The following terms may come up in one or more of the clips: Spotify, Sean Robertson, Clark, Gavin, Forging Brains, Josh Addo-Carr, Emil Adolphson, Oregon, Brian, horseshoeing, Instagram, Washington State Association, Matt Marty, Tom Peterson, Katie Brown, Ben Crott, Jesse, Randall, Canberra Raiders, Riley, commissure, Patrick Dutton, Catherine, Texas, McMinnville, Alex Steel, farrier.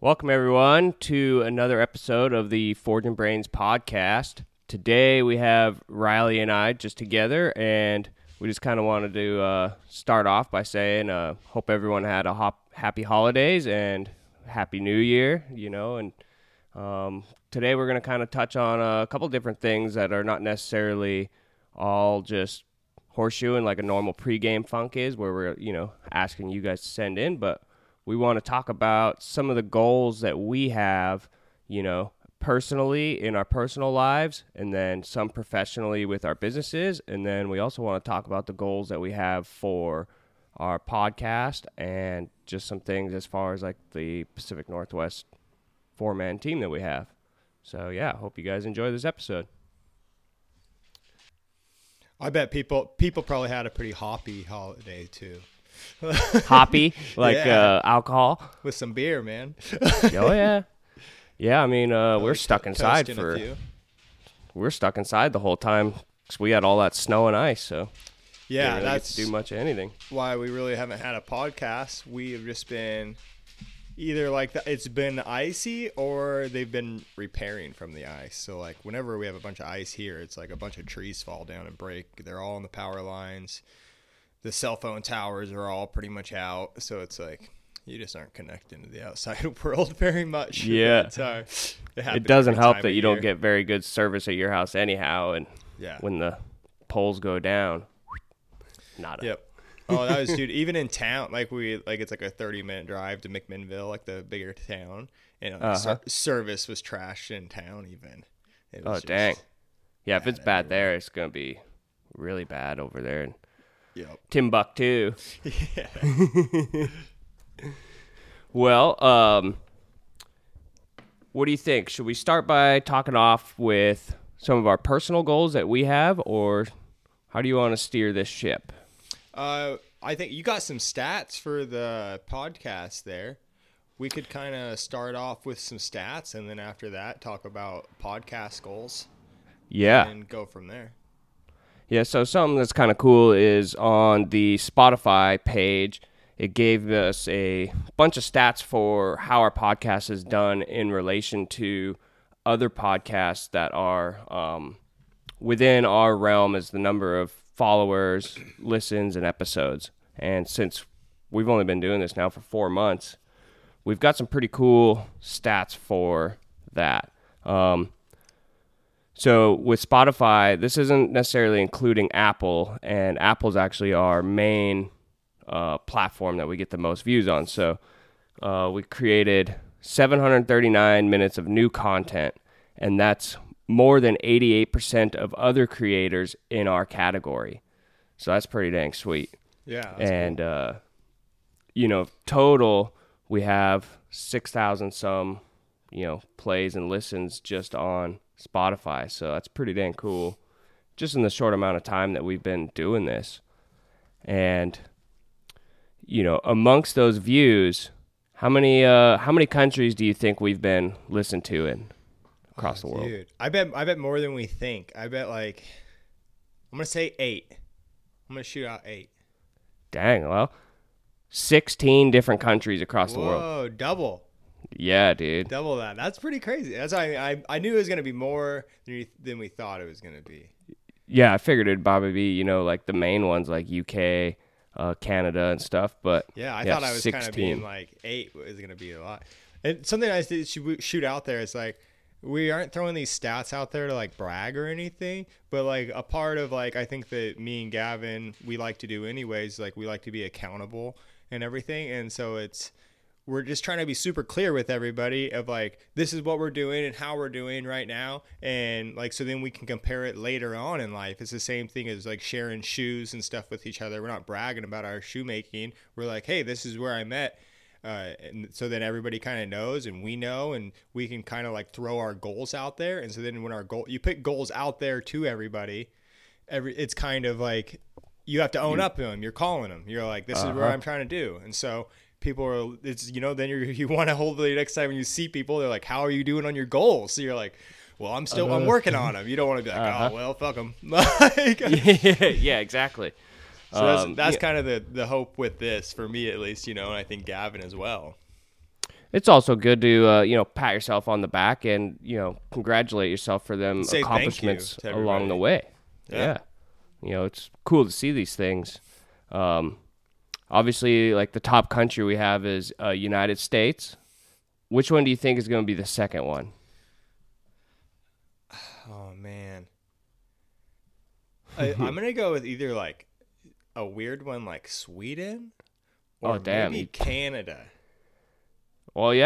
Welcome, everyone, to another episode of the Forging Brains podcast. Today, we have Riley and I just together, and we just kind of wanted to start off by saying, hope everyone had a happy holidays and happy new year, you know, and today we're going to kind of touch on a couple different things that are not necessarily all just horseshoeing like a normal pregame funk is, where we're, you know, asking you guys to send in, but we want to talk about some of the goals that we have, you know, personally in our personal lives, and then some professionally with our businesses. And then we also want to talk about the goals that we have for our podcast and just some things as far as like the Pacific Northwest four-man team that we have. So, yeah, hope you guys enjoy this episode. I bet people probably had a pretty hoppy holiday, too. Hoppy, like alcohol with some beer, man. Oh yeah. I mean, we're stuck inside the whole time because we had all that snow and ice. So yeah, really that's do much of anything. Why we really haven't had a podcast. We have just been either like it's been icy or they've been repairing from the ice. So like whenever we have a bunch of ice here, it's like a bunch of trees fall down and break. They're all on the power lines. The cell phone towers are all pretty much out, so it's like you just aren't connecting to the outside world very much. Yeah, it doesn't help that you don't get very good service at your house anyhow, and when the poles go down, nada. Yep. Oh, that was dude. Even in town, like it's like a 30-minute drive to McMinnville, like the bigger town, and service was trashed in town. Even it was dang, yeah. If it's bad everywhere. There, it's gonna be really bad over there. And yep. Timbuktu. Yeah. Well, what do you think? Should we start by talking off with some of our personal goals that we have, or how do you want to steer this ship? I think you got some stats for the podcast there. We could kind of start off with some stats, and then after that, talk about podcast goals. Yeah. And go from there. Yeah, so something that's kind of cool is on the Spotify page, it gave us a bunch of stats for how our podcast is done in relation to other podcasts that are within our realm as the number of followers, listens, and episodes. And since we've only been doing this now for 4 months, we've got some pretty cool stats for that. So with Spotify, this isn't necessarily including Apple, and Apple's actually our main platform that we get the most views on. So we created 739 minutes of new content, and that's more than 88% of other creators in our category. So that's pretty dang sweet. Yeah. And, cool. You know, total, we have 6,000 some, you know, plays and listens just on Spotify, so that's pretty dang cool just in the short amount of time that we've been doing this. And you know, amongst those views, how many countries do you think we've been listened to in across the world? Dude, I bet more than we think. I bet like I'm gonna say 8. I'm gonna shoot out 8. Dang, well 16 different countries across the world. Whoa, double. Yeah, dude. Double that. That's pretty crazy. That's I knew it was going to be more than we thought it was going to be. Yeah, I figured it'd probably be, you know, like the main ones like UK, Canada and stuff. But yeah, I thought I was kind of being like 8 was going to be a lot. And something I should shoot out there is like we aren't throwing these stats out there to like brag or anything. But like a part of like I think that me and Gavin, we like to do anyways, like we like to be accountable and everything. And so it's. We're just trying to be super clear with everybody of like, this is what we're doing and how we're doing right now. And like, so then we can compare it later on in life. It's the same thing as like sharing shoes and stuff with each other. We're not bragging about our shoemaking. We're like, hey, this is where I met. And so then everybody kind of knows and we know, and we can kind of like throw our goals out there. And so then when you put goals out there to everybody, it's kind of like, you have to own up to them. You're calling them. You're like, this is where I'm trying to do. And so people are, it's, you know, then you want to hold the next time when you see people, they're like, how are you doing on your goals? So you're like, well, I'm working on them. You don't want to be like, oh, well, fuck them. Like, yeah, exactly. So that's kind of the hope with this for me, at least, you know, and I think Gavin as well. it's also good to, pat yourself on the back and, congratulate yourself for them accomplishments along the way. Yeah. It's cool to see these things. Obviously, like the top country we have is United States. Which one do you think is going to be the second one? Oh, man. I'm going to go with either like a weird one like Sweden or maybe Canada. Well, you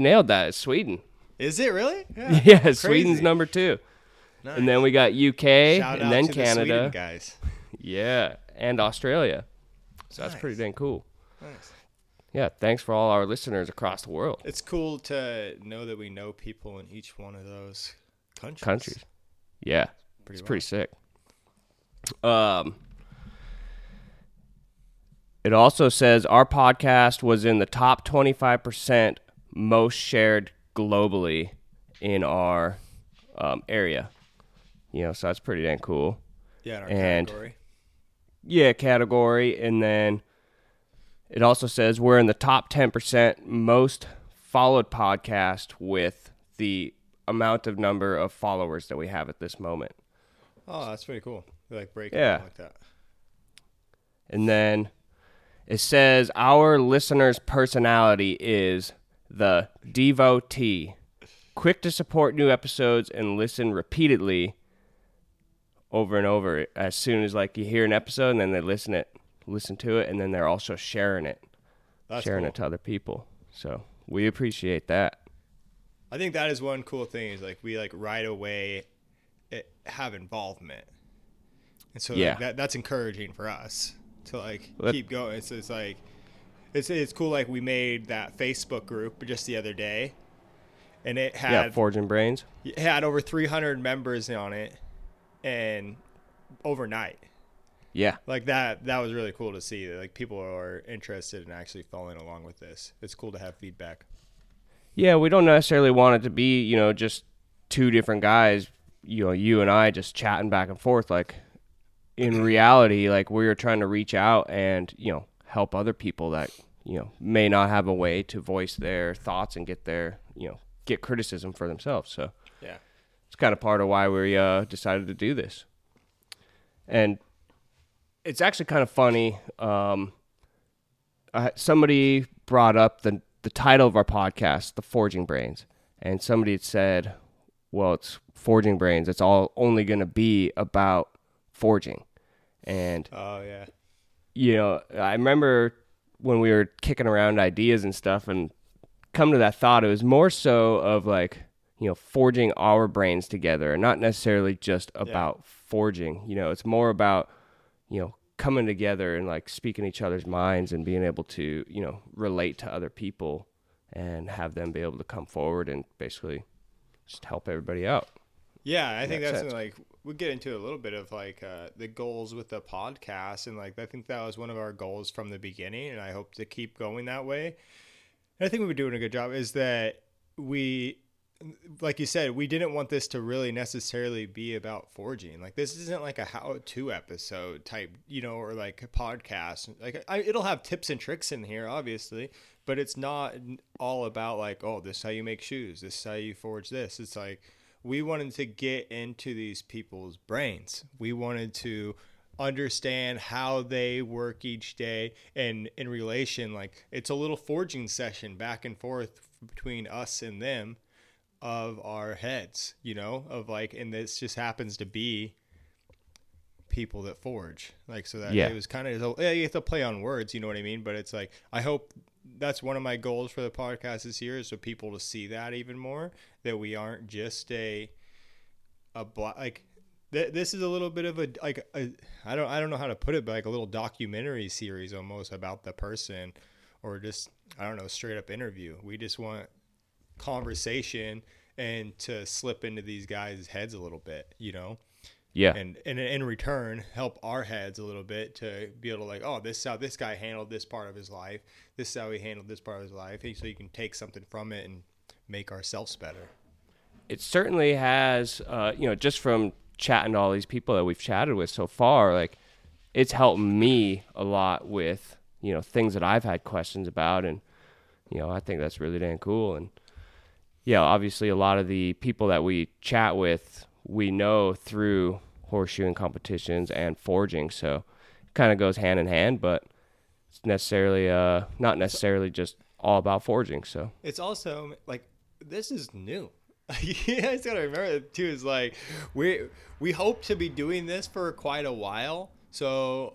nailed that. It's Sweden. Is it really? Yeah, crazy. Sweden's number 2. Nice. And then we got UK, shout and then Canada, the Sweden guys. Yeah, and Australia. So nice. That's pretty dang cool. Nice. Yeah, thanks for all our listeners across the world. It's cool to know that we know people in each one of those countries. Yeah, it's pretty sick. It also says our podcast was in the top 25% most shared globally in our area. So that's pretty dang cool. Yeah, in our category. Yeah, category. And then it also says we're in the top 10% most followed podcast with the amount of number of followers that we have at this moment. Oh, that's pretty cool. We like breaking it like that. And then it says our listener's personality is the devotee, quick to support new episodes and listen repeatedly over and over. As soon as you hear an episode and then they listen to it, and then they're also sharing it. That's sharing cool. it to other people. So we appreciate that. I think that is one cool thing is like we like right away have involvement. And so that's encouraging for us. To keep going. So it's it's cool. Like we made that Facebook group just the other day, and it had Forging Brains. It had over 300 members on it, and overnight. Yeah, that was really cool to see. Like people are interested in actually following along with this. It's cool to have feedback. Yeah, we don't necessarily want it to be just two different guys. You and I just chatting back and forth . In reality, we were trying to reach out and, help other people that, may not have a way to voice their thoughts and get their, get criticism for themselves. So yeah, it's kind of part of why we decided to do this. And it's actually kind of funny. Somebody brought up the title of our podcast, The Forging Brains, and somebody had said, well, it's Forging Brains. It's all only going to be about forging. And I remember when we were kicking around ideas and stuff and come to that thought, it was more so of forging our brains together and not necessarily just about forging. It's more about coming together and speaking each other's minds and being able to relate to other people and have them be able to come forward and basically just help everybody out. Yeah, I think that's we'll get into a little bit of the goals with the podcast, and I think that was one of our goals from the beginning, and I hope to keep going that way. And I think we were doing a good job. Is that we, like you said, we didn't want this to really necessarily be about forging. This isn't a how-to episode type, or a podcast. It'll have tips and tricks in here, obviously, but it's not all about this is how you make shoes, this is how you forge this. It's we wanted to get into these people's brains. We wanted to understand how they work each day, and in relation, it's a little forging session back and forth between us and them of our heads, and this just happens to be people that forge. It was kind of, you have to play on words, you know what I mean? But it's I hope that's one of my goals for the podcast this year is for people to see that even more, that we aren't just this is a little bit of a I don't know how to put it, but a little documentary series almost about the person, or just, I don't know, straight up interview. We just want conversation and to slip into these guys' heads a little bit, Yeah. And in return, help our heads a little bit to be able to this is how this guy handled this part of his life. This is how he handled this part of his life. So you can take something from it and make ourselves better. It certainly has, just from chatting to all these people that we've chatted with so far, it's helped me a lot with, things that I've had questions about. And you know, I think that's really damn cool. And yeah, obviously a lot of the people that we chat with, we know through horseshoeing competitions and forging. So it kind of goes hand in hand, but it's necessarily, not necessarily just all about forging. So it's also like, this is new. You guys gotta remember that too, is like, we hope to be doing this for quite a while. So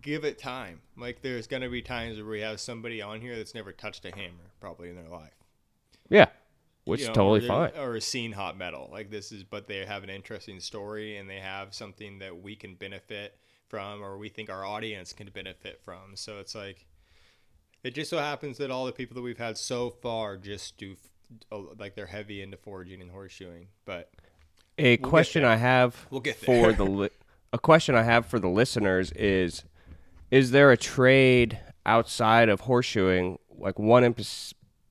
give it time. Like, there's going to be times where we have somebody on here that's never touched a hammer probably in their life. Yeah. Which is totally fine. Or seen hot metal. Like, this is, but they have an interesting story and they have something that we can benefit from, or we think our audience can benefit from. So it's like, it just so happens that all the people that we've had so far just do, like, they're heavy into forging and horseshoeing. But a question I have for a question I have for the listeners is there a trade outside of horseshoeing, like one in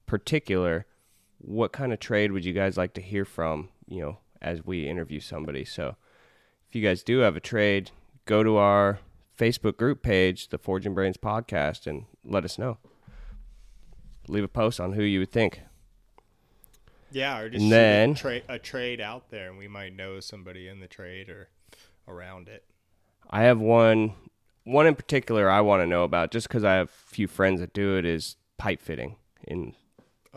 particular? What kind of trade would you guys like to hear from, you know, as we interview somebody? So if you guys do have a trade, go to our Facebook group page, the Forging Brains Podcast, and let us know. Leave a post on who you would think. Yeah, or just then, a trade out there, and we might know somebody in the trade or around it. I have one in particular I want to know about, just because I have a few friends that do it, is pipe fitting and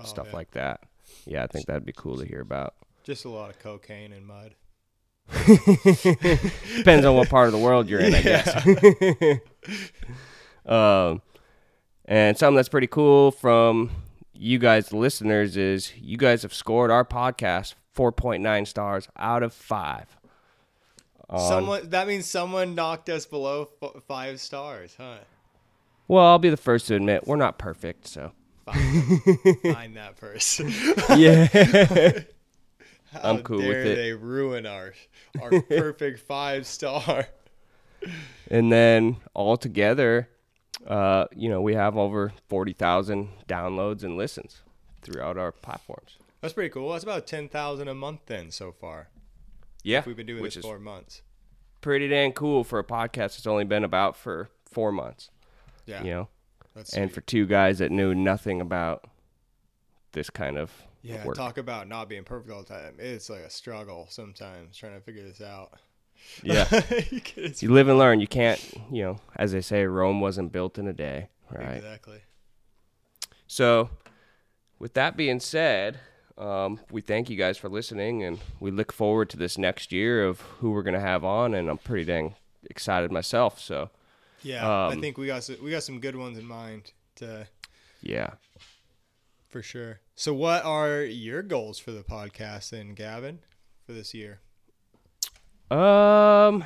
stuff like that. Yeah, I think that'd be cool to hear about. Just a lot of cocaine and mud. Depends on what part of the world you're in, I guess. And something that's pretty cool from you guys, the listeners, is you guys have scored our podcast 4.9 stars out of 5. That means someone knocked us below 5 stars, huh? Well, I'll be the first to admit we're not perfect, so find that person. Yeah. I'm cool with it. They ruin our perfect 5-star. And then all together, you know, we have over 40,000 downloads and listens throughout our platforms. That's pretty cool. That's about 10,000 a month then so far. Yeah, we've been doing this 4 months. Pretty dang cool for a podcast that's only been about for 4 months. Yeah, you know, and for two guys that knew nothing about this kind of work. Talk about not being perfect all the time. It's like a struggle sometimes trying to figure this out. Yeah, you live and learn. You can't, you know, as they say, Rome wasn't built in a day, right? Exactly. So, with that being said, we thank you guys for listening, and we look forward to this next year of who we're going to have on, and I'm pretty dang excited myself. So yeah, I think we got some good ones in mind to, yeah, for sure. So what are your goals for the podcast then, Gavin, for this year? You know,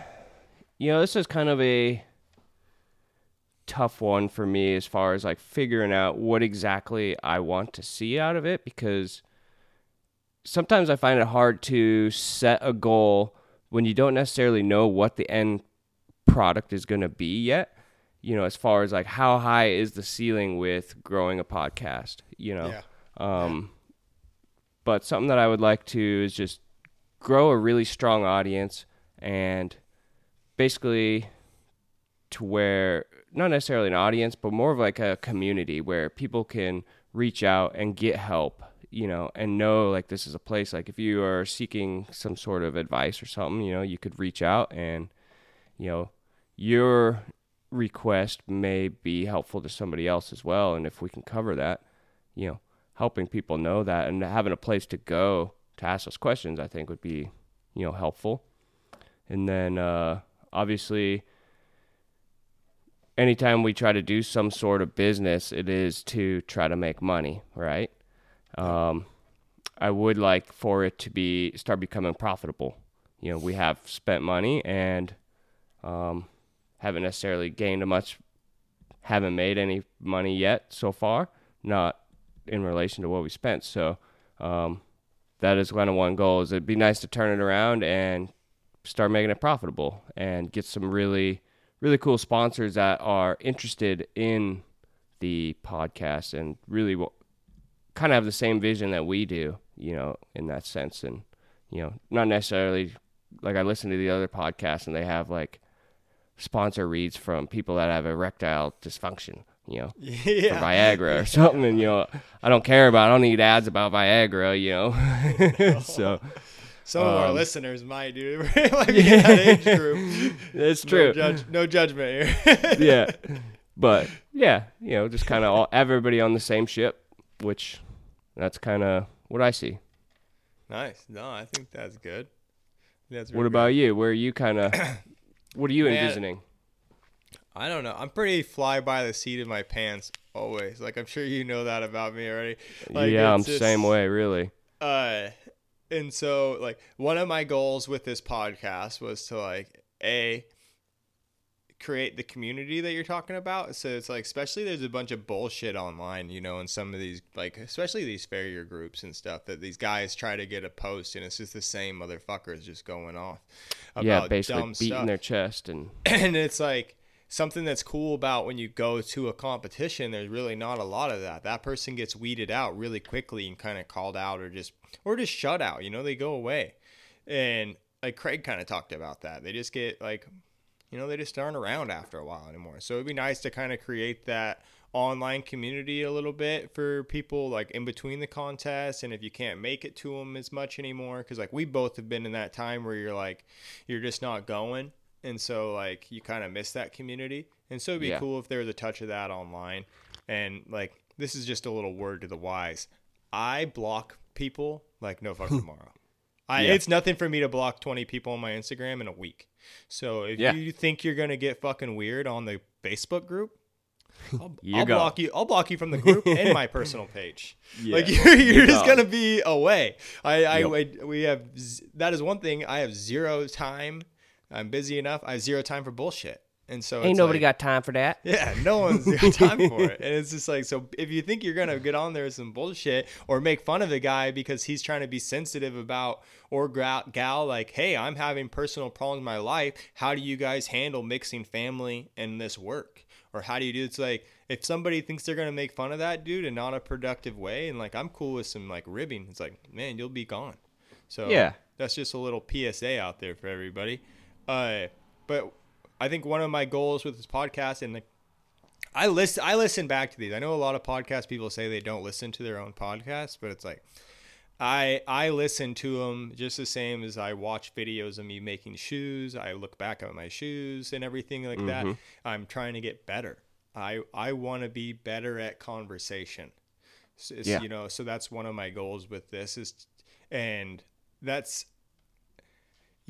this is kind of a tough one for me as far as like figuring out what exactly I want to see out of it, because sometimes I find it hard to set a goal when you don't necessarily know what the end product is going to be yet, you know, as far as like how high is the ceiling with growing a podcast, you know? Yeah. But something that I would like to is just grow a really strong audience, and basically to where not necessarily an audience, but more of like a community where people can reach out and get help, you know, and know like this is a place, like if you are seeking some sort of advice or something, you know, you could reach out and, you know, your request may be helpful to somebody else as well. And if we can cover that, you know, helping people know that and having a place to go to ask those questions, I think would be, you know, helpful. And then, obviously anytime we try to do some sort of business, it is to try to make money, right? I would like for it to start becoming profitable. You know, we have spent money and haven't necessarily gained much, haven't made any money yet so far, not in relation to what we spent. So that is kind of one goal, is it'd be nice to turn it around and start making it profitable and get some really, really cool sponsors that are interested in the podcast and really kind of have the same vision that we do, you know, in that sense. And, you know, not necessarily like I listen to the other podcasts and they have like sponsor reads from people that have erectile dysfunction, you know, for Viagra or something. And, you know, I don't care about, I don't need ads about Viagra, you know. So some of our listeners might, dude. Like, that age group. That's true. No judgment here. But yeah, you know, just kind of everybody on the same ship, which that's kind of what I see. Nice. No, I think that's good. That's really about you? Where are you kind of, what are you envisioning? I don't know. I'm pretty fly by the seat of my pants always. Like, I'm sure you know that about me already. Like, yeah, I'm the same way, really. And so, like, one of my goals with this podcast was to, like, A, create the community that you're talking about. So it's like, especially there's a bunch of bullshit online, you know, in some of these, like, especially these failure groups and stuff, that these guys try to get a post and it's just the same motherfuckers just going off about basically dumb beating stuff. Their chest and it's like something that's cool about when you go to a competition, there's really not a lot of that. That person gets weeded out really quickly and kind of called out or just shut out, you know, they go away. And like Craig kind of talked about that. They just get like, you know, they just aren't around after a while anymore. So it'd be nice to kind of create that online community a little bit for people like in between the contests. And if you can't make it to them as much anymore, because like we both have been in that time where you're like, you're just not going. And so like you kind of miss that community. And so it'd be cool if there was a touch of that online. And like, this is just a little word to the wise. I block people like no fuck tomorrow. It's nothing for me to block 20 people on my Instagram in a week. So if you think you're going to get fucking weird on the Facebook group, I'll block you. I'll block you from the group and my personal page. Yeah. Like you're just going to be away. That is one thing. I have zero time. I'm busy enough. I have zero time for bullshit. And so ain't nobody got time for that. Yeah, no one's got time for it. And it's just like, so if you think you're going to get on there with some bullshit or make fun of the guy because he's trying to be sensitive about, or gal, like, hey, I'm having personal problems in my life. How do you guys handle mixing family and this work? Or how do you do? It's like, if somebody thinks they're going to make fun of that dude in not a productive way, and like, I'm cool with some like ribbing. It's like, man, you'll be gone. So yeah, that's just a little PSA out there for everybody. But I think one of my goals with this podcast, and I listen back to these. I know a lot of podcast people say they don't listen to their own podcasts, but it's like I listen to them just the same as I watch videos of me making shoes. I look back at my shoes and everything like that. I'm trying to get better. I want to be better at conversation. You know, so that's one of my goals with this is, and that's.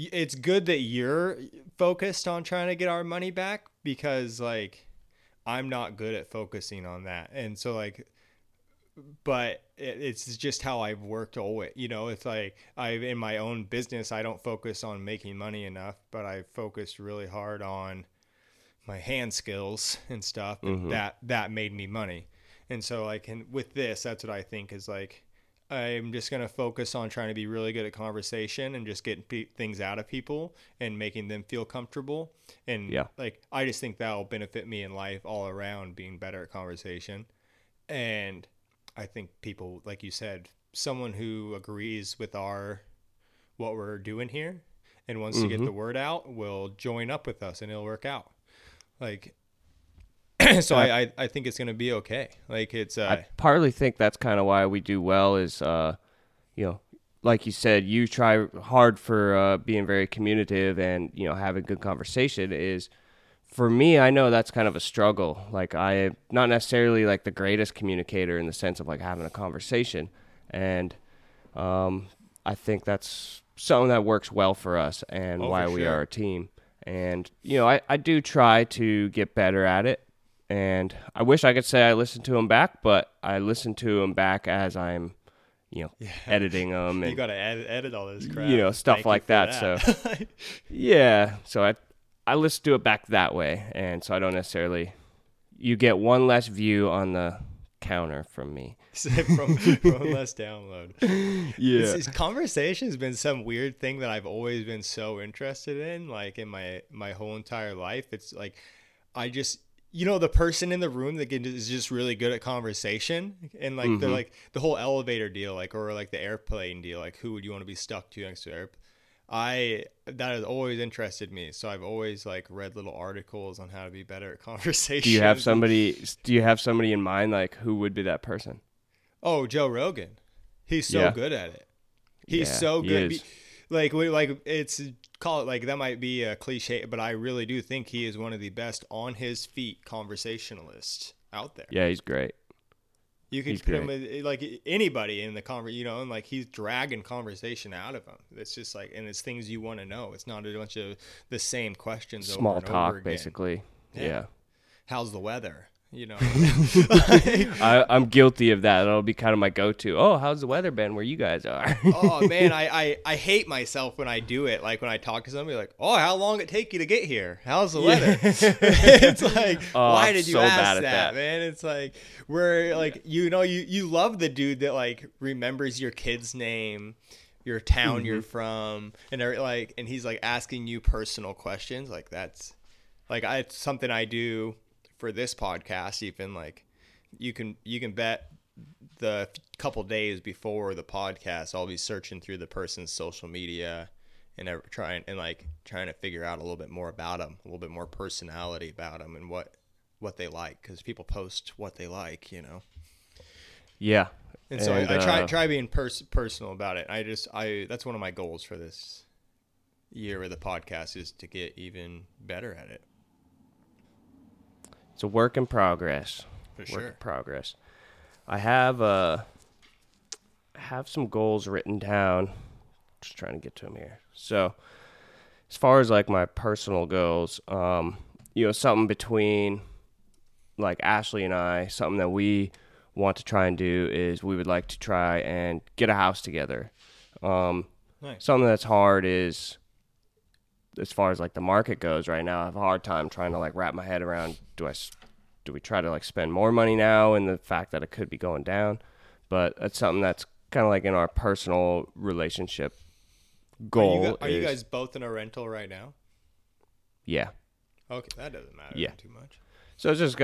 It's good that you're focused on trying to get our money back because, like, I'm not good at focusing on that. And so, like, but it's just how I've worked always. You know, it's like I've in my own business, I don't focus on making money enough, but I focused really hard on my hand skills and stuff. And that made me money. And so, like, and with this, that's what I think is like. I'm just going to focus on trying to be really good at conversation and just getting things out of people and making them feel comfortable. And like, I just think that'll benefit me in life all around, being better at conversation. And I think people, like you said, someone who agrees with what we're doing here and wants to get the word out will join up with us and it'll work out. Like, so I think it's going to be okay. Like it's, I partly think that's kind of why we do well is, you know, like you said, you try hard for being very communicative and, you know, having good conversation is for me, I know that's kind of a struggle. Like I'm not necessarily like the greatest communicator in the sense of like having a conversation. And I think that's something that works well for us and why we are a team. And, you know, I do try to get better at it. And I wish I could say I listened to them back, but I listen to them back as I'm, you know, editing them. And, you got to edit all this crap. You know, stuff Thank like that. So, yeah. So I listen to it back that way. And so I don't necessarily, you get one less view on the counter from me. from less download. Yeah. This conversation has been some weird thing that I've always been so interested in, like in my whole entire life. It's like, I just... You know, the person in the room that is just really good at conversation and like they're like the whole elevator deal, like, or like the airplane deal, like who would you want to be stuck to next to airplane? that has always interested me. So I've always like read little articles on how to be better at conversations. Do you have somebody in mind, like who would be that person? Oh, Joe Rogan. He's so good at it. He's so good. That might be a cliche, but I really do think he is one of the best on his feet conversationalists out there. Yeah, he's great. You could put him with like anybody in the conversation, you know, and like he's dragging conversation out of him. It's just like, and it's things you want to know. It's not a bunch of the same questions. Small talk, basically. Yeah. How's the weather? You know, I'm guilty of that. That'll be kind of my go-to. Oh, how's the weather been where you guys are? Oh man, I hate myself when I do it. Like when I talk to somebody, like, oh, how long it take you to get here? How's the weather? It's like, why did you ask that, man? It's like we're like, you know, you love the dude that like remembers your kid's name, your town you're from, and like, and he's like asking you personal questions. Like that's like it's something I do for this podcast. Even like you can bet the couple days before the podcast, I'll be searching through the person's social media and trying to figure out a little bit more about them, a little bit more personality about them and what they like. 'Cause people post what they like, you know? Yeah. And so I try being personal about it. That's one of my goals for this year of the podcast is to get even better at it. It's a work in progress. For sure. Work in progress. I have some goals written down. Just trying to get to them here. So, as far as like my personal goals, you know, something between like Ashley and I, something that we want to try and do is we would like to try and get a house together. Nice. Something that's hard is, as far as like the market goes right now, I have a hard time trying to like wrap my head around, do we try to like spend more money now and the fact that it could be going down? But that's something that's kind of like in our personal relationship goal. Are you guys both in a rental right now? Yeah. Okay. That doesn't matter too much. So it's just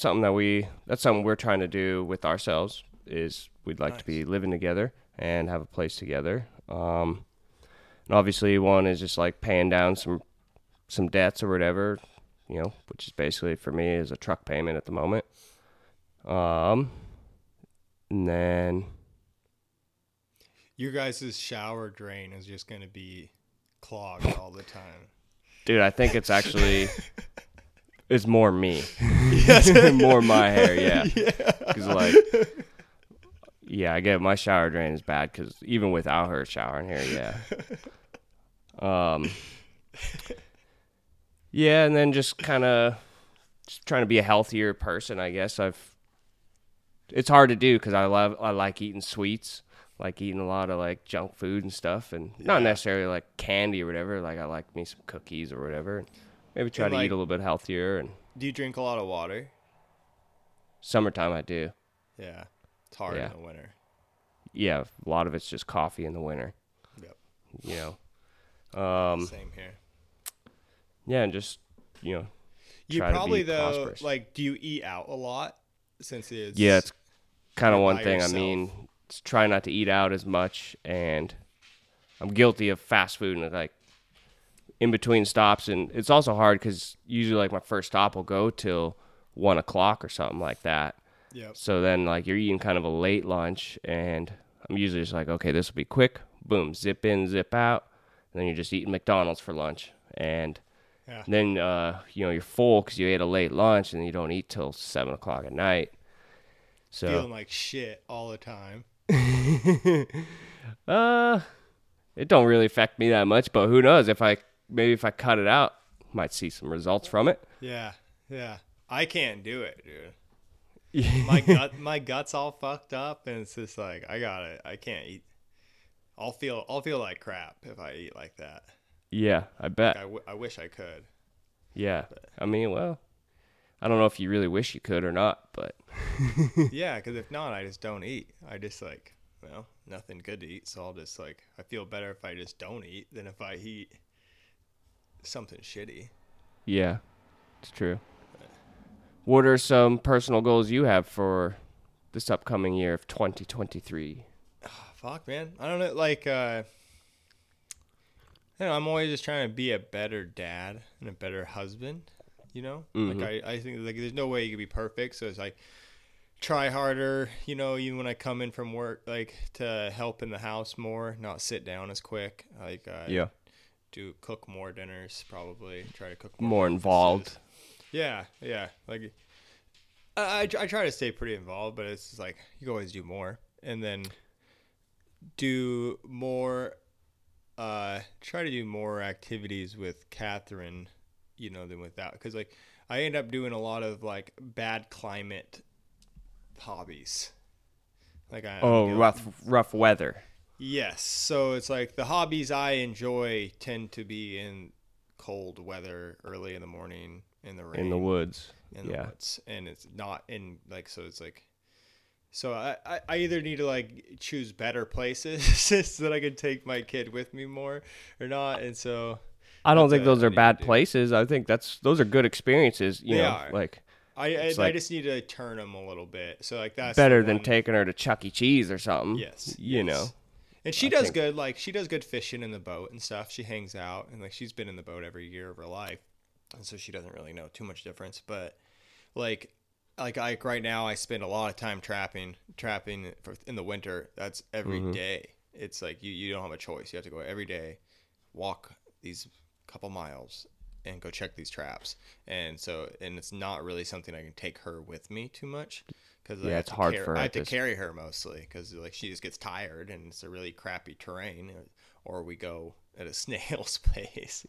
something that's something we're trying to do with ourselves is we'd like to be living together and have a place together. And obviously one is just like paying down some debts or whatever, you know, which is basically for me is a truck payment at the moment. And then your guys' shower drain is just going to be clogged all the time. Dude, I think it's actually it's more me. More my hair, yeah. Cuz like I get my shower drain is bad cuz even without her showering here, yeah, and then just kind of trying to be a healthier person, I guess. It's hard to do because I like eating sweets, like eating a lot of like junk food and stuff, and not necessarily like candy or whatever. Like I like me some cookies or whatever. Maybe try to like, eat a little bit healthier. And do you drink a lot of water? Summertime, I do. Yeah, it's hard in the winter. Yeah, a lot of it's just coffee in the winter. Yep. You know. Same here. Yeah, and just, you know, you probably though prosperous. Like, do you eat out a lot since it's it's kind of one thing. Yourself. I mean, try not to eat out as much, and I'm guilty of fast food and like in between stops, and it's also hard because usually like my first stop will go till 1:00 or something like that. Yeah. So then like you're eating kind of a late lunch, and I'm usually just like, okay, this will be quick. Boom, zip in, zip out, and then you're just eating McDonald's for lunch, and yeah. Then, you know, you're full because you ate a late lunch and you don't eat till 7:00 at night. So feeling like shit all the time. It don't really affect me that much, but who knows? If I cut it out, might see some results from it. Yeah, yeah. I can't do it, dude. My gut's all fucked up, and it's just like I can't eat. I'll feel like crap if I eat like that. Yeah, I bet. Like I wish I could. Yeah. But. I mean, well, I don't know if you really wish you could or not, but. Yeah, because if not, I just don't eat. I just like, well, nothing good to eat. So I'll just like, I feel better if I just don't eat than if I eat something shitty. Yeah, it's true. But. What are some personal goals you have for this upcoming year of 2023? Oh, fuck, man. I don't know. Like, I don't know, I'm always just trying to be a better dad and a better husband, you know? Mm-hmm. Like, I think, like, there's no way you could be perfect, so it's like, try harder, you know, even when I come in from work, like, to help in the house more, not sit down as quick, like, yeah, do cook more dinners, probably, try to cook more involved. Yeah, yeah, like, I try to stay pretty involved, but it's just like, you can always do more, and then do more, try to do more activities with Catherine, you know, than without, because, like, I end up doing a lot of, like, bad climate hobbies, like, rough weather. Yes, so it's like the hobbies I enjoy tend to be in cold weather, early in the morning, in the rain, in the woods, and it's not in, like, so it's like, so I either need to, like, choose better places so that I can take my kid with me more or not, and so I don't think those are bad places. I think those are good experiences. You know, like, I just need to turn them a little bit. So, like, that's better than taking her to Chuck E. Cheese or something. Yes, you know. And she does good. Like, she does good fishing in the boat and stuff. She hangs out, and, like, she's been in the boat every year of her life, and so she doesn't really know too much difference. But, like, right now, I spend a lot of time trapping in the winter. That's every mm-hmm. day. It's like you don't have a choice. You have to go every day, walk these couple miles, and go check these traps. And so, and it's not really something I can take her with me too much, because it's hard for her. I have to carry her mostly because, like, she just gets tired, and it's a really crappy terrain, or we go at a snail's pace.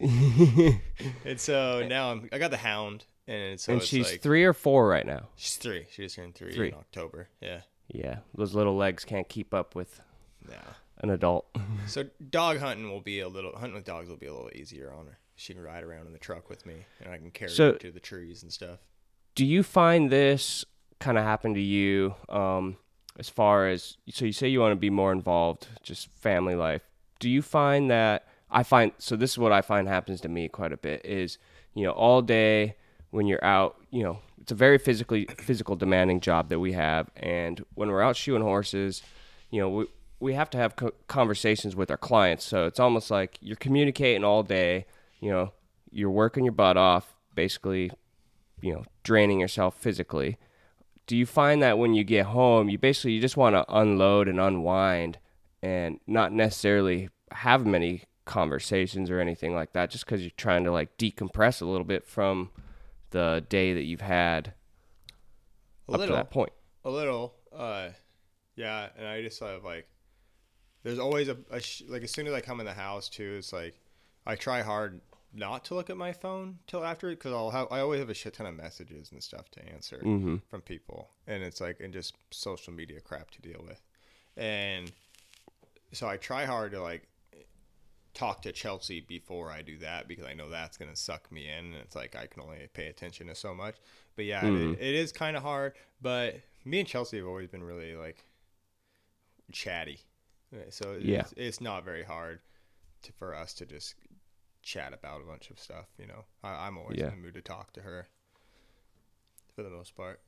And so now I got the hound, and so and it's she's like, 3 or 4 right now. She's 3. She just turned 3 in October. Yeah. Yeah, those little legs can't keep up with. No. An adult. So dog hunting with dogs will be a little easier on her. She can ride around in the truck with me, and I can carry her to the trees and stuff. Do you find this kind of happen to you as far as, so you say you want to be more involved, just family life. Do you find that, so this is what I find happens to me quite a bit is, you know, all day when you're out, you know, it's a very physical demanding job that we have. And when we're out shoeing horses, you know, we have to have conversations with our clients. So it's almost like you're communicating all day, you know, you're working your butt off, basically, you know, draining yourself physically. Do you find that when you get home, you just want to unload and unwind and not necessarily have many conversations or anything like that, just because you're trying to, like, decompress a little bit from the day that you've had up to that point? A little, yeah. And I just have, like, there's always like, as soon as I come in the house too, it's like, I try hard not to look at my phone till after, because I always have a shit ton of messages and stuff to answer mm-hmm. from people. And it's like, and just social media crap to deal with. And so I try hard to, like, talk to Chelsea before I do that, because I know that's going to suck me in. And it's like, I can only pay attention to so much, but yeah, mm-hmm. it is kind of hard, but me and Chelsea have always been really, like, chatty. So it's not very hard for us to just chat about a bunch of stuff, you know. I'm always in the mood to talk to her for the most part.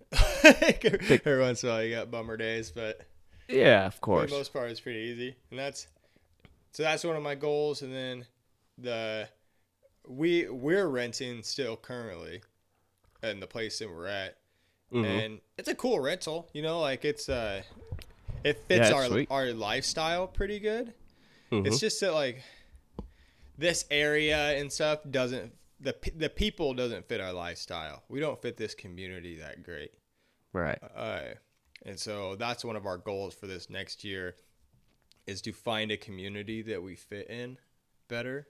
Every once in a while you got bummer days, but yeah, of course. For the most part it's pretty easy. And that's one of my goals. And then we're renting still currently in the place that we're at. Mm-hmm. And it's a cool rental, you know, like it fits our lifestyle pretty good. Mm-hmm. It's just that, like, this area and stuff doesn't, the people doesn't fit our lifestyle. We don't fit this community that great. Right. And so that's one of our goals for this next year is to find a community that we fit in better,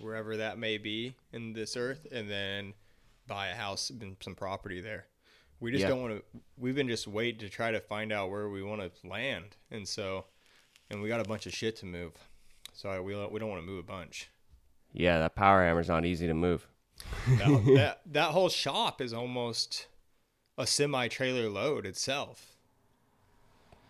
wherever that may be in this earth, and then buy a house and some property there. We just don't want to, we've been just waiting to try to find out where we want to land. And so, and we got a bunch of shit to move. So we don't want to move a bunch. Yeah, that power hammer's not easy to move. that whole shop is almost a semi-trailer load itself.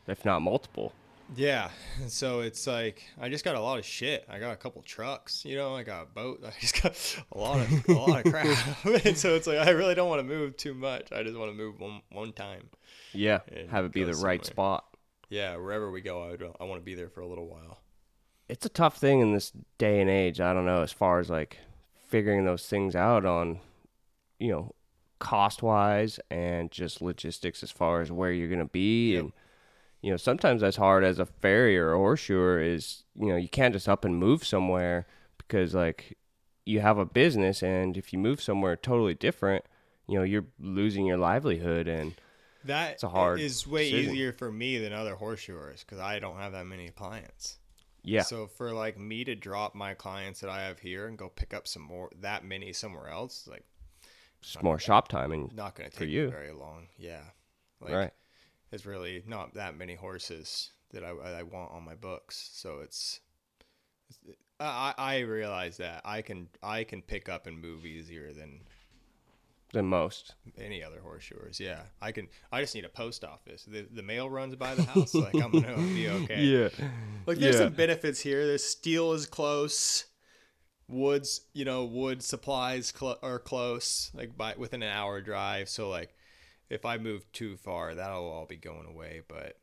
If not multiple. Yeah, and so it's like, I just got a lot of shit. I got a couple trucks, you know, I got a boat. I just got a lot of crap. And so it's like, I really don't want to move too much. I just want to move one time. Yeah, have it be the right spot. Yeah, wherever we go, I want to be there for a little while. it's a tough thing in this day and age. I don't know, as far as like figuring those things out on, you know, cost wise and just logistics as far as where you're going to be. Yep. And, you know, sometimes that's hard as a ferry or a horseshoer is, you know, you can't just up and move somewhere because like you have a business, and if you move somewhere totally different, you know, you're losing your livelihood, and that it's a hard is way decision. Easier for me than other horseshoers because I don't have that many clients. Yeah. So for like me to drop my clients that I have here and go pick up some more, that many somewhere else, like it's more shop time and not going to take you very long. Yeah. Like, right. There's really not that many horses that I want on my books. So it's I realize that I can pick up and move easier than most any other horseshoers. Yeah, I just need a post office. The mail runs by the house. Like I'm gonna be okay. Yeah, like there's some benefits here. There's steel is close, woods, you know, wood supplies are close, like within an hour drive. So like if I move too far, that'll all be going away. But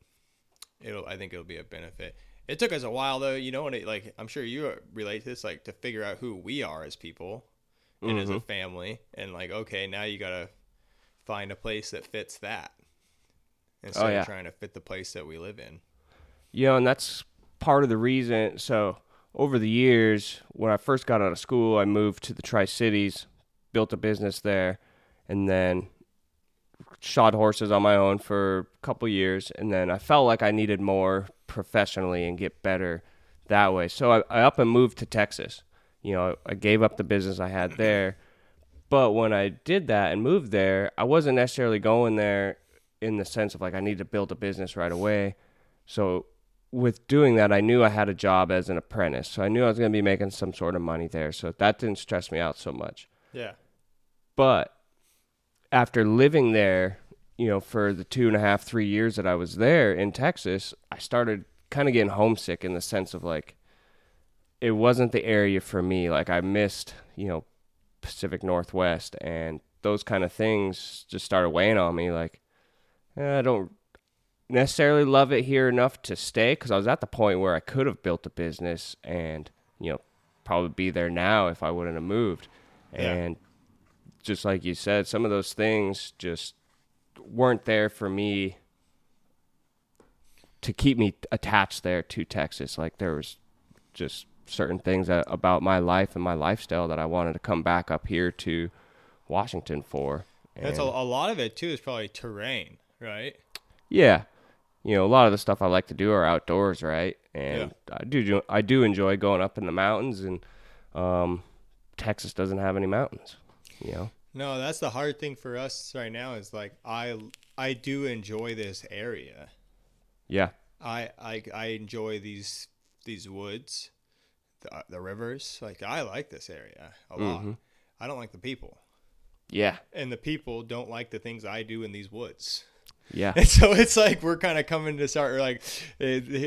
I think it'll be a benefit. It took us a while though, you know, and like I'm sure you relate to this, like to figure out who we are as people. And as a family, and like, okay, now you got to find a place that fits that instead of trying to fit the place that we live in. Yeah, and that's part of the reason. So over the years, when I first got out of school, I moved to the Tri-Cities, built a business there, and then shod horses on my own for a couple years. And then I felt like I needed more professionally and get better that way. So I up and moved to Texas. You know, I gave up the business I had there, but when I did that and moved there, I wasn't necessarily going there in the sense of like, I need to build a business right away. So with doing that, I knew I had a job as an apprentice. So I knew I was going to be making some sort of money there. So that didn't stress me out so much. Yeah. But after living there, you know, for the 2.5, 3 years that I was there in Texas, I started kind of getting homesick in the sense of like, it wasn't the area for me. Like I missed, you know, Pacific Northwest and those kind of things just started weighing on me. Like I don't necessarily love it here enough to stay because I was at the point where I could have built a business and, you know, probably be there now if I wouldn't have moved. Yeah. And just like you said, some of those things just weren't there for me to keep me attached there to Texas. Like there was just certain things about my life and my lifestyle that I wanted to come back up here to Washington for. And that's a lot of it too is probably terrain, right? Yeah. You know, a lot of the stuff I like to do are outdoors, right? And yeah. I do enjoy going up in the mountains, and Texas doesn't have any mountains, you know? No, that's the hard thing for us right now is like, I do enjoy this area. Yeah. I enjoy these woods, the rivers. Like I like this area a lot. Mm-hmm. I don't like the people. Yeah. And the people don't like the things I do in these woods. Yeah. And so it's like, we're kind of coming to start like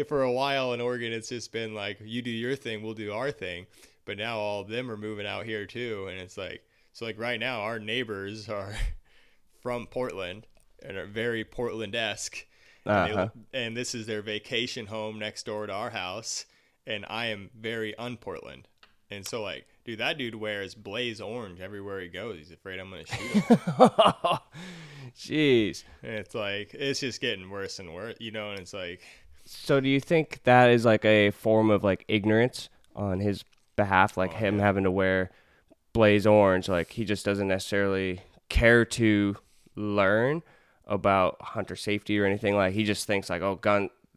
for a while in Oregon, it's just been like, you do your thing, we'll do our thing. But now all of them are moving out here too. And it's like, so like right now our neighbors are from Portland and are very Portland-esque. Uh-huh. And this is their vacation home next door to our house. And I am very un-Portland. And so, like, dude, that dude wears blaze orange everywhere he goes. He's afraid I'm going to shoot him. Jeez. And it's like, it's just getting worse and worse, you know, and it's like. So do you think that is, like, a form of, like, ignorance on his behalf? Like, him having to wear blaze orange, like, he just doesn't necessarily care to learn about hunter safety or anything. Like, he just thinks, like, oh,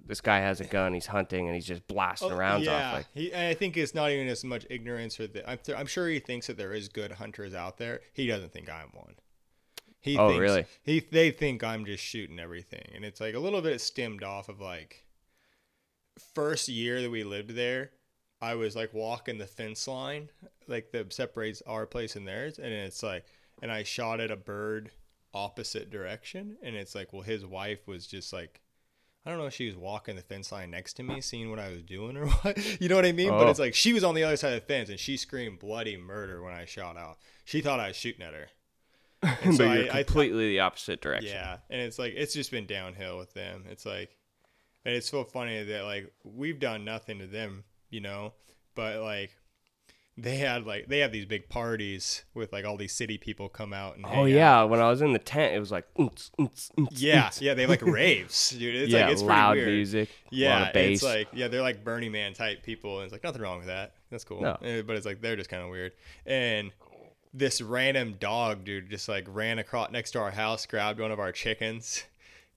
this guy has a gun, he's hunting, and he's just blasting rounds off. Like, I think it's not even as much ignorance. I'm sure he thinks that there is good hunters out there. He doesn't think I'm one. Really? They think I'm just shooting everything. And it's like a little bit stemmed off of like first year that we lived there, I was like walking the fence line, like that separates our place and theirs. And it's like, and I shot at a bird opposite direction. And it's like, well, his wife was just like, I don't know if she was walking the fence line next to me, seeing what I was doing or what, you know what I mean? Oh. But it's like, she was on the other side of the fence and she screamed bloody murder when I shot out. She thought I was shooting at her. And so you're completely the opposite direction. Yeah. And it's like, it's just been downhill with them. It's like, and it's so funny that like, we've done nothing to them you know, but like they have these big parties with like all these city people come out and hang out. When I was in the tent, it was like yeah they like raves, dude. It's yeah, like it's loud weird. Music, yeah, a lot of bass. It's like, yeah, they're like Burning Man type people, and it's like nothing wrong with that, that's cool. No. But it's like they're just kind of weird. And this random dog, dude, just like ran across next to our house, grabbed one of our chickens,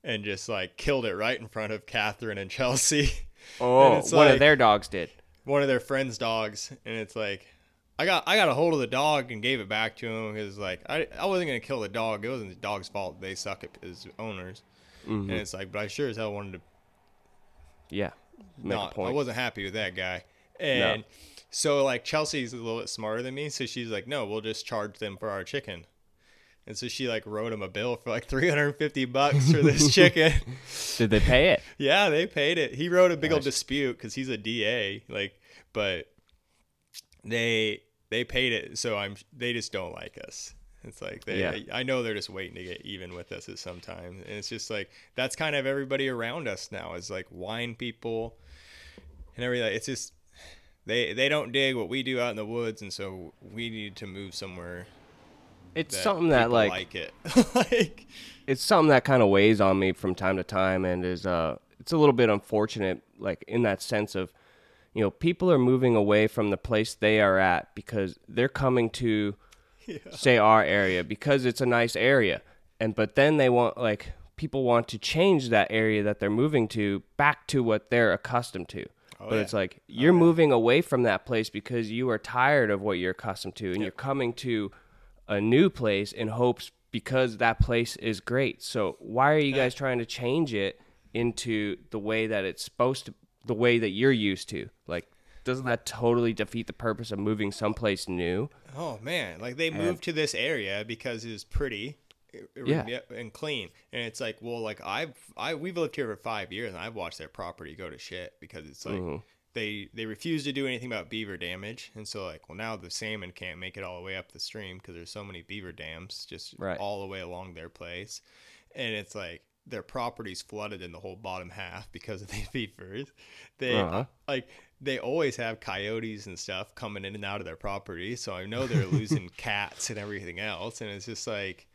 and just like killed it right in front of Catherine and Chelsea. Oh, and one of their dogs did. One of their friends' dogs. And it's like, I got a hold of the dog and gave it back to him because like I wasn't gonna kill the dog. It wasn't the dog's fault. They suck at his owners. Mm-hmm. And it's like, but I sure as hell wanted to. Yeah, make a point. I wasn't happy with that guy. And. No. So, like, Chelsea's a little bit smarter than me, so she's like, no, we'll just charge them for our chicken. And so she, like, wrote him a bill for, like, $350 for this chicken. Did they pay it? Yeah, they paid it. He wrote a big old dispute because he's a DA, like, but they paid it, so they just don't like us. It's like, I know they're just waiting to get even with us at some time. And it's just, like, that's kind of everybody around us now is, like, wine people and everything. It's just... They don't dig what we do out in the woods, and so we need to move somewhere. It's something that like it. Like it's something that kind of weighs on me from time to time, and is it's a little bit unfortunate, like in that sense of, you know, people are moving away from the place they are at because they're coming to, say, our area because it's a nice area, but then they want like people want to change that area that they're moving to back to what they're accustomed to. Oh, but yeah. It's like you're moving away from that place because you are tired of what you're accustomed to, and you're coming to a new place in hopes because that place is great. So why are you guys trying to change it into the way that it's supposed to, the way that you're used to? Like, doesn't that totally defeat the purpose of moving someplace new? Oh, man. Like they moved to this area because it was pretty and clean, and it's like, well, like we've lived here for 5 years, and I've watched their property go to shit because it's like they refuse to do anything about beaver damage, and so like, well, now the salmon can't make it all the way up the stream because there's so many beaver dams just all the way along their place, and it's like their property's flooded in the whole bottom half because of the beavers. They always have coyotes and stuff coming in and out of their property, so I know they're losing cats and everything else, and it's just like,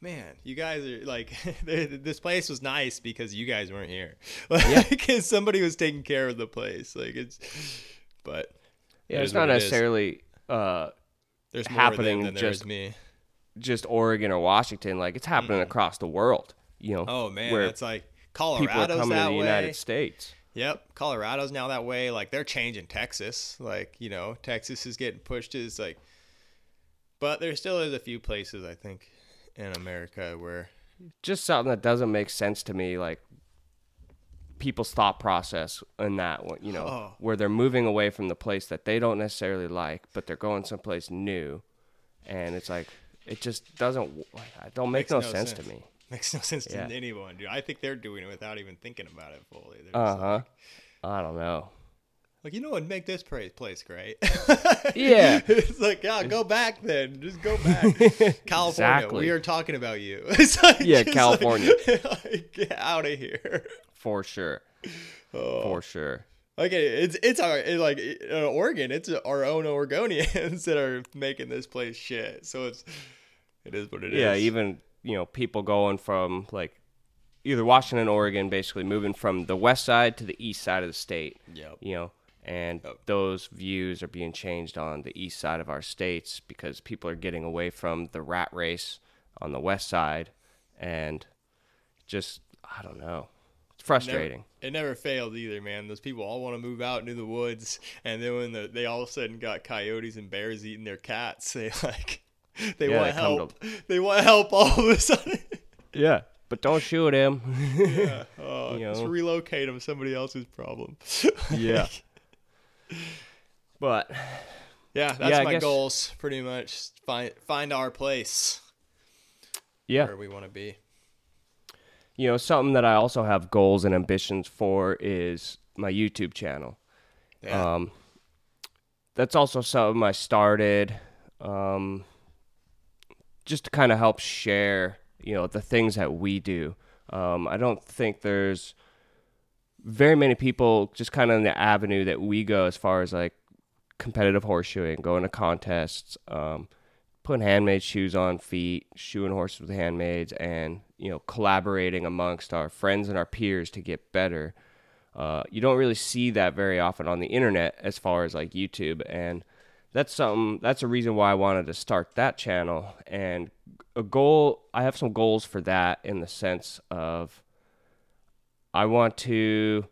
man, you guys are like, this place was nice because you guys weren't here. Like, somebody was taking care of the place. Like, it's not necessarily there's happening more than just me, just Oregon or Washington. Like, it's happening across the world. You know, oh man, it's like Colorado's coming that to the United States. Yep, Colorado's now that way. Like, they're changing Texas. Like, you know, Texas is getting pushed. It's like, but there still is a few places I think in America where just something that doesn't make sense to me, like people's thought process in that one, you know, where they're moving away from the place that they don't necessarily like, but they're going someplace new, and it's like it just doesn't. It don't make no sense to me. Makes no sense to anyone, dude. I think they're doing it without even thinking about it fully. Like, I don't know. Like, you know what, make this place great. Yeah. It's like, yeah, go back then. Just go back. California, exactly. We are talking about you. It's like, yeah, California. Like, get out of here. For sure. Oh. For sure. Okay, it's our, like, Oregon, it's our own Oregonians that are making this place shit. So it is what it is. Yeah, even, you know, people going from, like, either Washington, Oregon, basically moving from the west side to the east side of the state. Yep. You know. And those views are being changed on the east side of our states because people are getting away from the rat race on the west side, and just, I don't know. It's frustrating. It never failed either, man. Those people all want to move out into the woods, and then when they all of a sudden got coyotes and bears eating their cats, they want help all of a sudden. Yeah. But don't shoot him. Yeah. Oh, you know. Just relocate him. Somebody else's problem. Yeah. But yeah, that's my goals pretty much. Find our place. Yeah. Where we want to be. You know, something that I also have goals and ambitions for is my YouTube channel. Yeah. That's also something I started just to kind of help share, you know, the things that we do. I don't think there's very many people just kind of on the avenue that we go as far as like competitive horseshoeing, going to contests, putting handmade shoes on feet, shoeing horses with handmaids, and, you know, collaborating amongst our friends and our peers to get better. You don't really see that very often on the internet as far as like YouTube. And that's a reason why I wanted to start that channel. And a goal, I have some goals for that in the sense of I want to,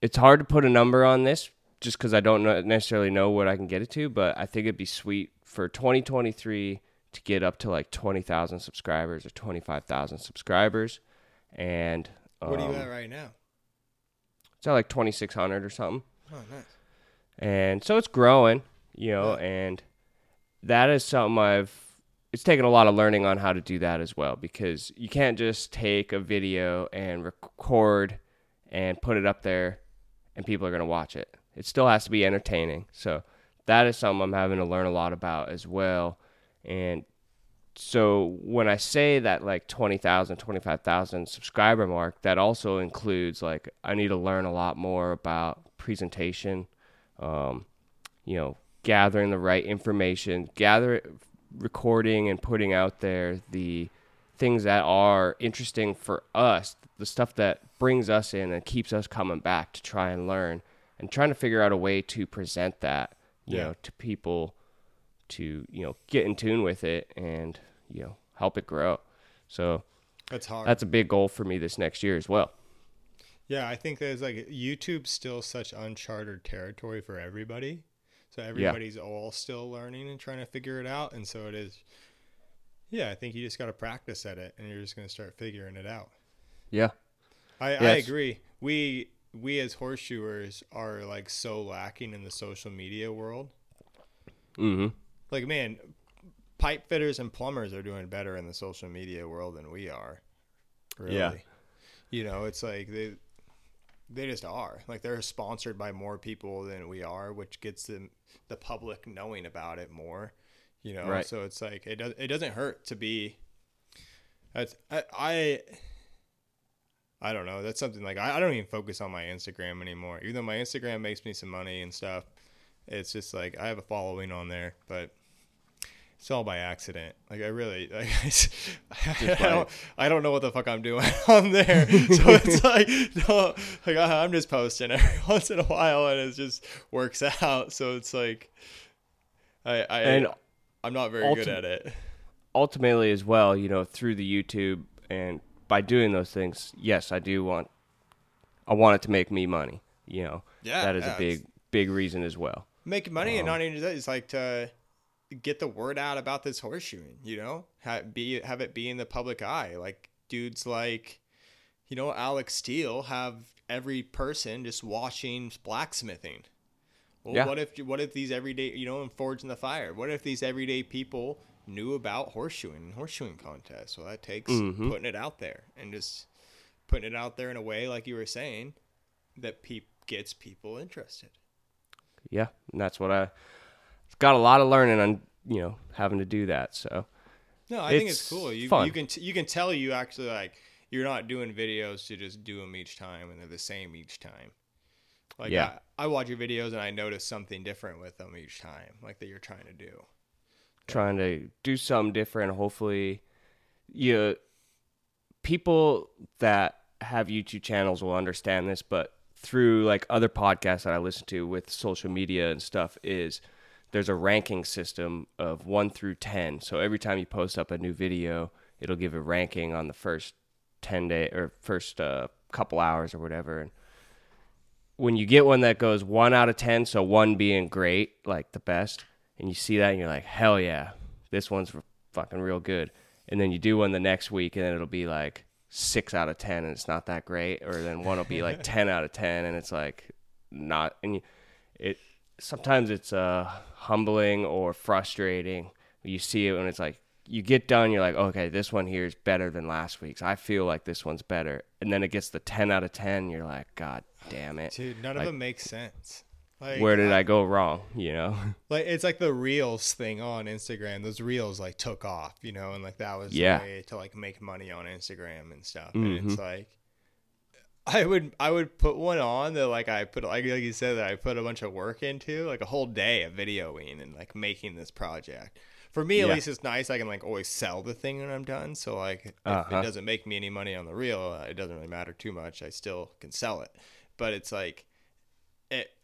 it's hard to put a number on this just because I don't necessarily know what I can get it to, but I think it'd be sweet for 2023 to get up to like 20,000 subscribers or 25,000 subscribers. And what are you at right now? It's at like 2,600 or something. Oh, nice. And so it's growing, you know, and that is something it's taken a lot of learning on how to do that as well, because you can't just take a video and record and put it up there and people are going to watch it. It still has to be entertaining. So that is something I'm having to learn a lot about as well. And so when I say that like 20,000, 25,000 subscriber mark, that also includes like I need to learn a lot more about presentation, you know, gathering the right information, recording and putting out there the things that are interesting for us, the stuff that brings us in and keeps us coming back to try and learn, and trying to figure out a way to present that, you know, to people to, you know, get in tune with it and, you know, help it grow. So that's hard. That's a big goal for me this next year as well. Yeah, I think there's like YouTube's still such uncharted territory for everybody. So everybody's all still learning and trying to figure it out. And so it is, yeah, I think you just got to practice at it and you're just going to start figuring it out. Yeah. I agree. We as horseshoers are like so lacking in the social media world. Mm-hmm. Like, man, pipe fitters and plumbers are doing better in the social media world than we are. Really. Yeah. You know, it's like they just are. Like, they're sponsored by more people than we are, which gets the public knowing about it more, you know? Right. So it's like, it doesn't hurt to be, I don't know. That's something like, I don't even focus on my Instagram anymore, even though my Instagram makes me some money and stuff. It's just like, I have a following on there, but it's all by accident. Like I don't know what the fuck I'm doing on there. So it's like, no, like I'm just posting every once in a while and it just works out. So it's like, I'm not very good at it. Ultimately as well, you know, through the YouTube and by doing those things, yes, I want it to make me money. You know, that is a big reason as well. Making money and not even that. It's like to get the word out about this horseshoeing, you know, have it be in the public eye. Like dudes like, you know, Alex Steel have every person just watching blacksmithing. Well, what if these everyday, you know, and Forging the Fire, what if these everyday people knew about horseshoeing and horseshoeing contests? Well, that takes putting it out there and just putting it out there in a way, like you were saying, that gets people interested. Yeah. And that's what got a lot of learning on, you know, having to do that. So no, I think it's cool. You can tell you actually like you're not doing videos to just do them each time and they're the same each time. Like I watch your videos and I notice something different with them each time, like that you're trying to do. Trying to do something different. Hopefully, you know, people that have YouTube channels will understand this, but through like other podcasts that I listen to with social media and stuff is there's a ranking system of 1 through 10. So every time you post up a new video, it'll give a ranking on the first 10 day or first couple hours or whatever. And when you get one that goes 1 out of 10, so 1 being great, like the best, and you see that and you're like, hell yeah, this one's fucking real good. And then you do one the next week and then it'll be like 6 out of 10 and it's not that great. Or then one will be like 10 out of 10 and it's like not. And sometimes it's humbling or frustrating. You see it when it's like you get done, you're like, okay, this one here is better than last week's. I feel like this one's better. And then it gets the 10 out of 10. You're like, God damn it. Dude, none of it makes sense. Like, where did I go wrong? You know, like it's like the reels thing on Instagram. Those reels like took off, you know, and like that was the way to like make money on Instagram and stuff. And it's like, I would put one on that like you said, that I put a bunch of work into, like a whole day of videoing and like making this project. For me, at least, it's nice. I can like always sell the thing when I'm done. So like, if it doesn't make me any money on the reel, it doesn't really matter too much. I still can sell it. But it's like,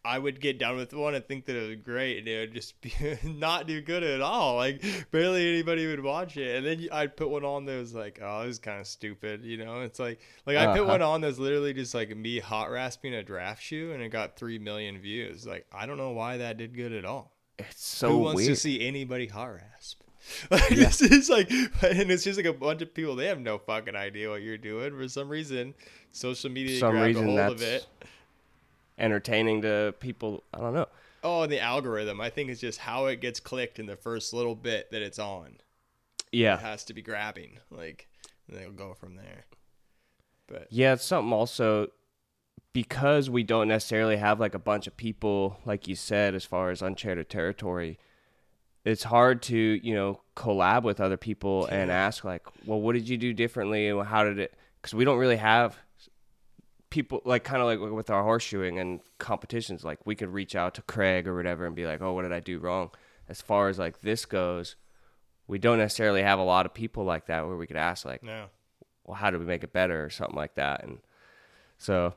I would get done with one and think that it was great, and it would just be not do good at all. Like barely anybody would watch it. And then I'd put one on that was like, oh, this is kind of stupid, you know? It's like I put one on that's literally just like me hot rasping a draft shoe, and it got 3 million views. Like, I don't know why that did good at all. It's so weird. Who wants to see anybody hot rasp? Like, this is like, and it's just like a bunch of people. They have no fucking idea what you're doing. For some reason, social media grabbed a hold of it. Entertaining to people, I don't know. Oh, the algorithm, I think it's just how it gets clicked in the first little bit that it's on. Yeah, it has to be grabbing, like, and they'll go from there. But yeah, it's something also because we don't necessarily have like a bunch of people, like you said, as far as uncharted territory. It's hard to, you know, collab with other people and ask like, well, what did you do differently, and how did it, because we don't really have people, like, kind of like with our horseshoeing and competitions, like we could reach out to Craig or whatever and be like, oh, what did I do wrong? As far as like this goes, we don't necessarily have a lot of people like that where we could ask like, well, how do we make it better or something like that? And so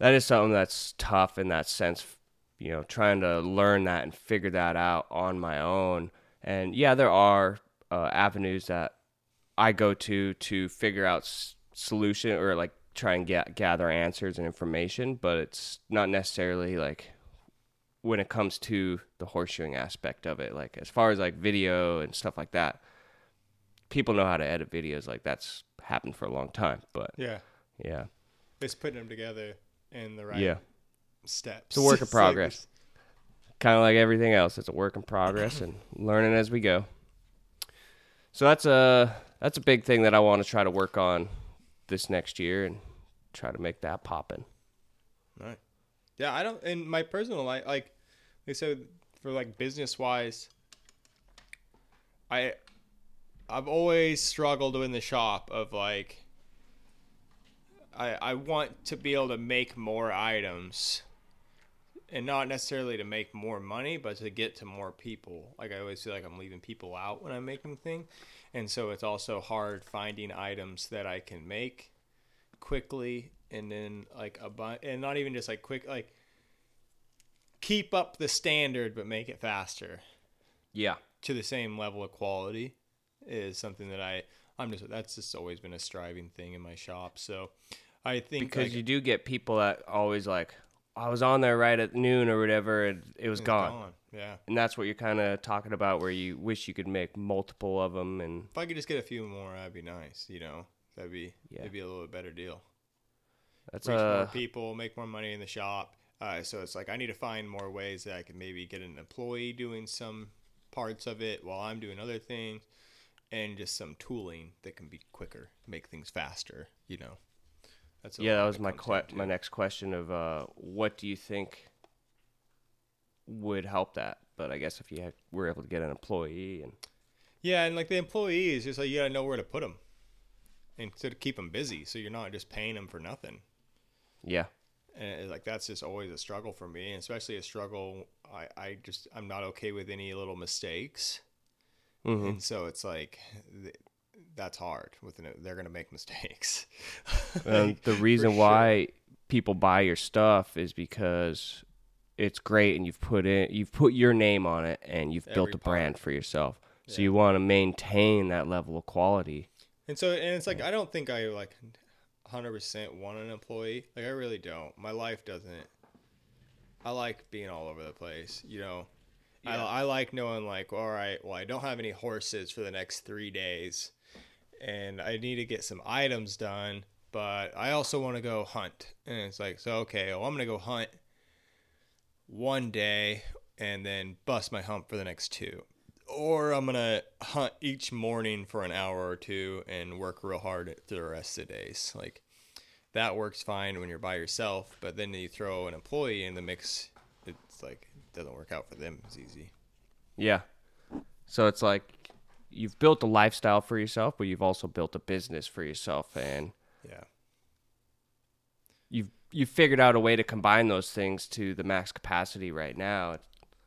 that is something that's tough in that sense, you know, trying to learn that and figure that out on my own. And yeah, there are avenues that I go to figure out solution or like try and gather answers and information, but it's not necessarily like when it comes to the horseshoeing aspect of it, like as far as like video and stuff like that, people know how to edit videos. Like that's happened for a long time, but yeah. It's putting them together in the right steps. It's a work in progress. Kind of like everything else. It's a work in progress and learning as we go. So that's a big thing that I want to try to work on this next year and try to make that poppin'. Right. Yeah, I don't, in my personal life, like they said, for like business wise, I've always struggled in the shop of like, I want to be able to make more items and not necessarily to make more money, but to get to more people. Like I always feel like I'm leaving people out when I'm making things. And so it's also hard finding items that I can make quickly, and then like a bunch, and not even just like quick, like keep up the standard, but make it faster. Yeah. To the same level of quality is something that that's just always been a striving thing in my shop. So I think because like, you do get people that always like, I was on there right at noon or whatever, and it was gone. Yeah. And that's what you're kind of talking about, where you wish you could make multiple of them. And if I could just get a few more, that'd be nice. You know, that'd be a little better deal. That's more people, make more money in the shop. So it's like, I need to find more ways that I can maybe get an employee doing some parts of it while I'm doing other things, and just some tooling that can be quicker, make things faster, you know? That was my next question of what do you think would help that? But I guess if you were able to get an employee and... Yeah, and like the employees, just like you got to know where to put them and to keep them busy so you're not just paying them for nothing. Yeah. And like that's just always a struggle for me, and especially a struggle, I'm not okay with any little mistakes. Mm-hmm. And so it's like... That's hard. They're going to make mistakes. The reason why people buy your stuff is because it's great, and you've put your name on it, and you've built a brand for yourself. Yeah. So you want to maintain that level of quality. And so, and it's like, I don't think I like 100% want an employee. Like I really don't. My life doesn't. I like being all over the place, you know. Yeah. I like knowing like, all right, well, I don't have any horses for the next 3 days, and I need to get some items done, but I also want to go hunt. And it's like, so, okay, well, I'm going to go hunt one day and then bust my hump for the next two. Or I'm going to hunt each morning for an hour or two and work real hard through the rest of the days. Like that works fine when you're by yourself, but then you throw an employee in the mix. It's like, doesn't work out for them as easy. Yeah. So it's like you've built a lifestyle for yourself, but you've also built a business for yourself, and you've figured out a way to combine those things to the max capacity right now.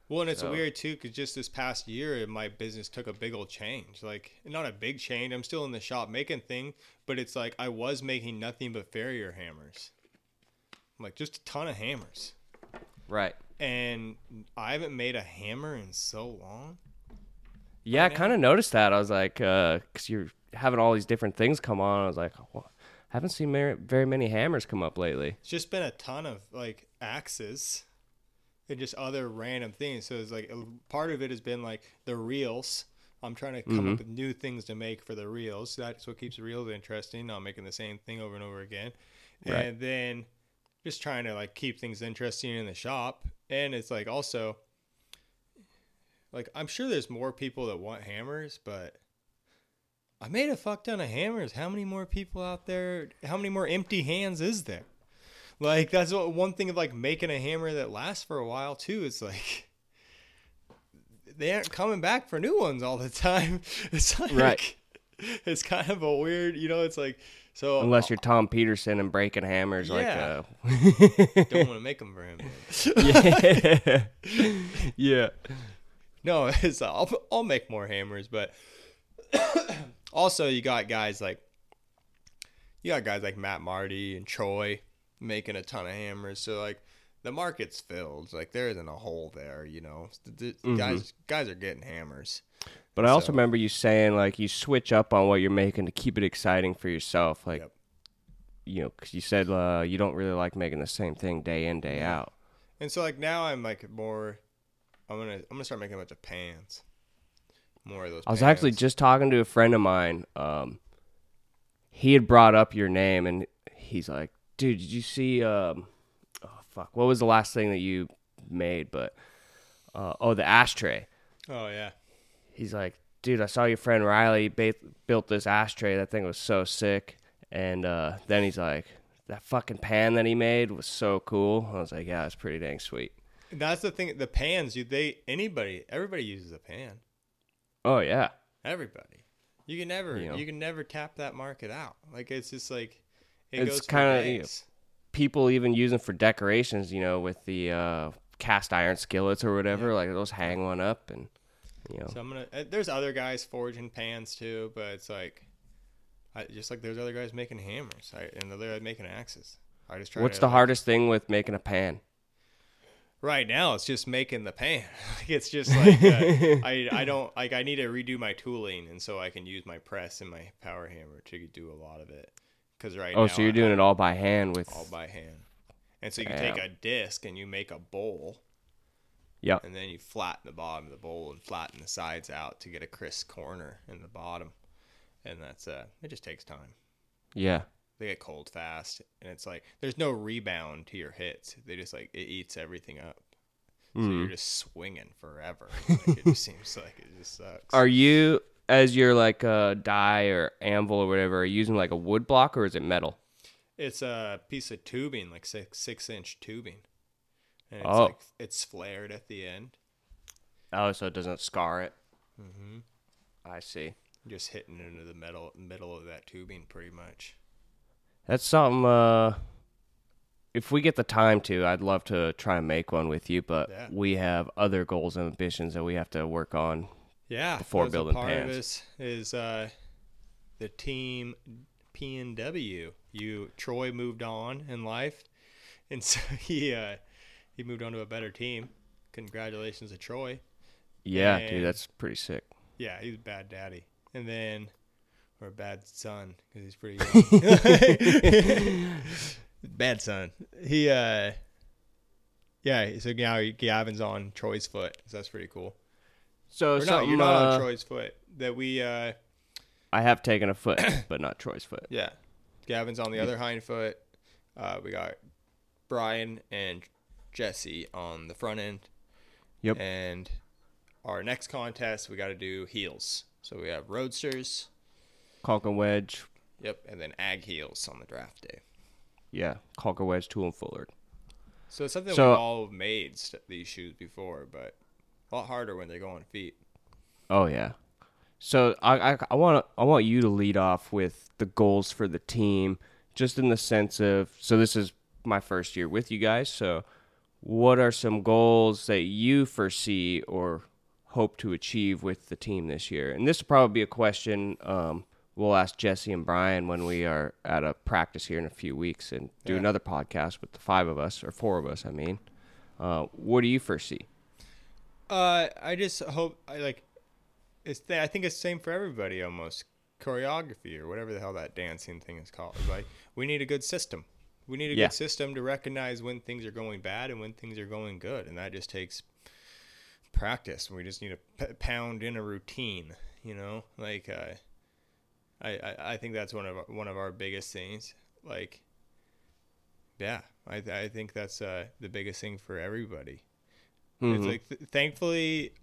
Well, and it's weird too, because just this past year, my business took a big old change. Like, not a big change. I'm still in the shop making things, but it's like I was making nothing but farrier hammers. Like, just a ton of hammers. Right. And I haven't made a hammer in so long. Yeah, I kind of noticed that. I was like, because you're having all these different things come on. I was like, well, I haven't seen very many hammers come up lately. It's just been a ton of, like, axes. And just other random things. So it's like part of it has been like the reels. I'm trying to come up with new things to make for the reels. That's what keeps the reels interesting. Not making the same thing over and over again. Right. And then just trying to like keep things interesting in the shop. And it's like also like I'm sure there's more people that want hammers, but I made a fuck ton of hammers. How many more people out there? How many more empty hands is there? Like, that's what one thing of, like, making a hammer that lasts for a while, too. It's like, they aren't coming back for new ones all the time. It's like, right. It's kind of a weird, you know, it's like, so. Unless you're Tom Peterson and breaking hammers. Yeah. Don't want to make them for him. Yeah. Yeah. No, it's, I'll make more hammers, but also you got guys like Matt Marty and Troy. Making a ton of hammers, so like the market's filled. Like there isn't a hole there, you know. Guys are getting hammers. But I also remember you saying like you switch up on what you're making to keep it exciting for yourself. Like, you know, because you said you don't really like making the same thing day in day out. And so like now I'm like more. I'm gonna start making a bunch of pans. More of those. I was actually just talking to a friend of mine. He had brought up your name, and he's like. Dude, did you see, what was the last thing that you made? But, the ashtray. Oh, yeah. He's like, dude, I saw your friend Riley built this ashtray. That thing was so sick. And then he's like, that fucking pan that he made was so cool. I was like, yeah, it's pretty dang sweet. That's the thing. The pans, everybody uses a pan. Oh, yeah. Everybody. You can never tap that market out. Like, it's just like. It's kind of, you know, people even use them for decorations, you know, with the cast iron skillets or whatever. Yeah. Like those hang one up, and you know. So there's other guys forging pans too, but it's like, just like there's other guys making hammers and the other guys making axes. I just try. What's the hardest thing with making a pan? Right now, it's just making the pan. It's just like I don't like. I need to redo my tooling, and so I can use my press and my power hammer to do a lot of it. So you're doing it all by hand with... All by hand. And so you take a disc and you make a bowl. Yeah. And then you flatten the bottom of the bowl and flatten the sides out to get a crisp corner in the bottom. And that's... it just takes time. Yeah. They get cold fast. And it's like... There's no rebound to your hits. They just like... It eats everything up. So you're just swinging forever. Like, it just seems like it just sucks. Are you... As your like die or anvil or whatever, are you using like a wood block or is it metal? It's a piece of tubing, like 6-inch tubing, and it's like it's flared at the end. Oh, so it doesn't scar it. Mm-hmm. I see. Just hitting into the middle of that tubing, pretty much. That's something. If we get the time to, I'd love to try and make one with you, but we have other goals and ambitions that we have to work on. Yeah, before building part pans. Of this is the team P&W. Troy moved on in life, and so he moved on to a better team. Congratulations to Troy. Yeah, and, dude, that's pretty sick. Yeah, he's a bad daddy, and then or a bad son because he's pretty young. Bad son. He So now Gavin's on Troy's foot. So that's pretty cool. So you're not on Troy's foot. That we, I have taken a foot, but not Troy's foot. Yeah, Gavin's on the other hind foot. We got Brian and Jesse on the front end. Yep. And our next contest, we got to do heels. So we have roadsters, caulk and wedge. Yep, and then ag heels on the draft day. Yeah, caulk and wedge, tool and fullard. So it's something we all made these shoes before, but. A lot harder when they go on feet. Oh yeah. So I want you to lead off with the goals for the team, just in the sense of so this is my first year with you guys. So what are some goals that you foresee or hope to achieve with the team this year? And this will probably be a question we'll ask Jesse and Brian when we are at a practice here in a few weeks and do another podcast with the five of us, or four of us, I mean. What do you foresee? I just hope I think it's the same for everybody almost. Choreography or whatever the hell that dancing thing is called. Like, we need a good system. We need a good system to recognize when things are going bad and when things are going good. And that just takes practice. We just need to pound in a routine, you know, like, I think that's one of our biggest things. Like, yeah, I think that's the biggest thing for everybody. Mm-hmm. It's like, thankfully,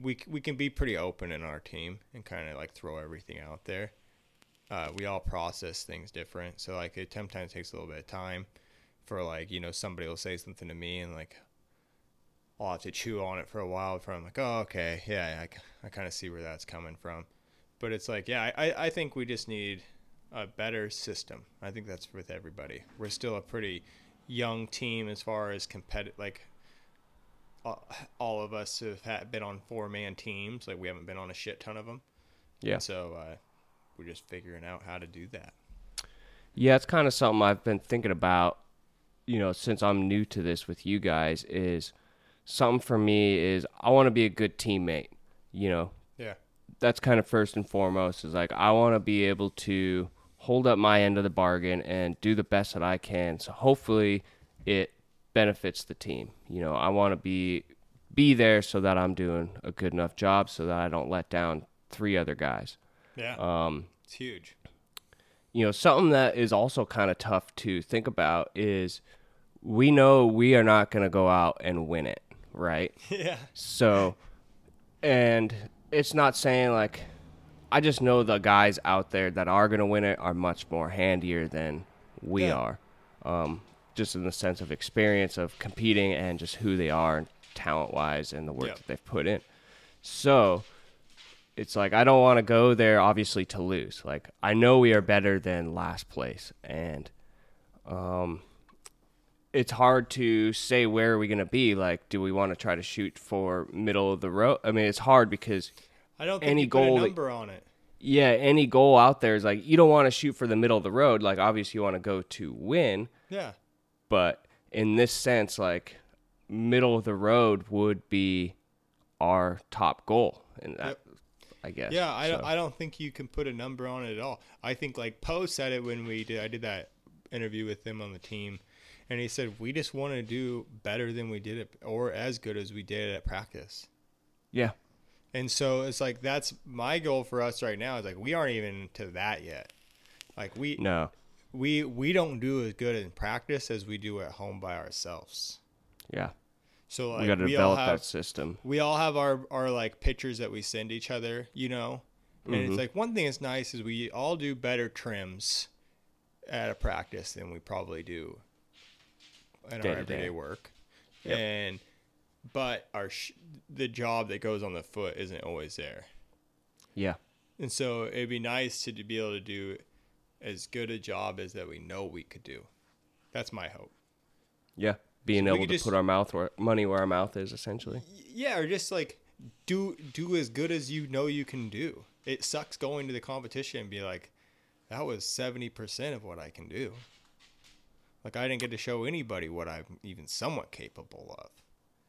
we can be pretty open in our team and kind of like throw everything out there. We all process things different, so like it sometimes takes a little bit of time for, like, you know, somebody will say something to me and like I'll have to chew on it for a while before I'm like, oh, okay, yeah, I kind of see where that's coming from. But it's like, yeah, I think we just need a better system. I think that's with everybody. We're still a pretty young team as far as competitive, like all of us have been on 4-man teams. Like, we haven't been on a shit ton of them. Yeah. And so we're just figuring out how to do that. Yeah, it's kind of something I've been thinking about, you know, since I'm new to this with you guys, is something for me is I want to be a good teammate, you know? Yeah. That's kind of first and foremost, is like, I want to be able to hold up my end of the bargain and do the best that I can. So hopefully it benefits the team. You know, I want to be there so that I'm doing a good enough job so that I don't let down 3 other guys. Yeah. It's huge. You know, something that is also kind of tough to think about is we know we are not going to go out and win it, right? Yeah. So, and it's not saying like, I just know the guys out there that are going to win it are much more handier than we are. Just in the sense of experience of competing and just who they are talent-wise and the work that they've put in. So it's like, I don't want to go there, obviously, to lose. Like, I know we are better than last place, and it's hard to say where are we going to be. Like, do we want to try to shoot for middle of the road? I mean, it's hard because I don't think any goal put a number on it. Yeah, any goal out there is like, you don't want to shoot for the middle of the road. Like, obviously, you want to go to win. Yeah. But in this sense, like, middle of the road would be our top goal, and that, I guess. Yeah, I don't think you can put a number on it at all. I think, like, Poe said it when I did that interview with him on the team, and he said, we just want to do better than we did it, or as good as we did at practice. Yeah. And so it's like, that's my goal for us right now, is like, we aren't even to that yet. Like, we don't do as good in practice as we do at home by ourselves. Yeah. So like, we got to develop that system. We all have our like pictures that we send each other, you know, and it's like, one thing that's nice is we all do better trims at a practice than we probably do in our everyday work. Yep. And, but the job that goes on the foot isn't always there. Yeah. And so it'd be nice to be able to do as good a job as that we know we could do. That's my hope. Yeah, being able to put our money where our mouth is, essentially. Yeah, or just like do as good as you know you can do. It sucks going to the competition and be like, that was 70% of what I can do. Like, I didn't get to show anybody what I'm even somewhat capable of.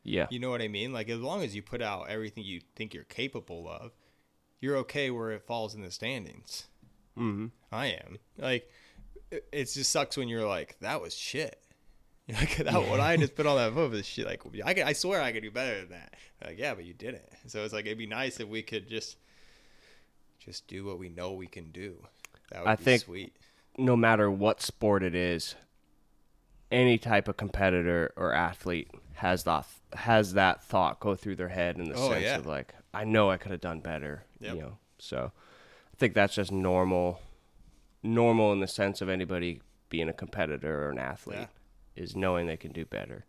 Yeah. You know what I mean? Like, as long as you put out everything you think you're capable of, you're okay where it falls in the standings. Mm-hmm. I am. Like, it just sucks when you're like, that was shit. You're like, what I just put on that foot was shit. Like, I swear I could do better than that. Like, yeah, but you didn't. So it's like, it'd be nice if we could just do what we know we can do. That would be sweet. No matter what sport it is, any type of competitor or athlete has that thought go through their head in the sense of like, I know I could have done better. Yep. You know, so. I think that's just normal in the sense of anybody being a competitor or an athlete is knowing they can do better.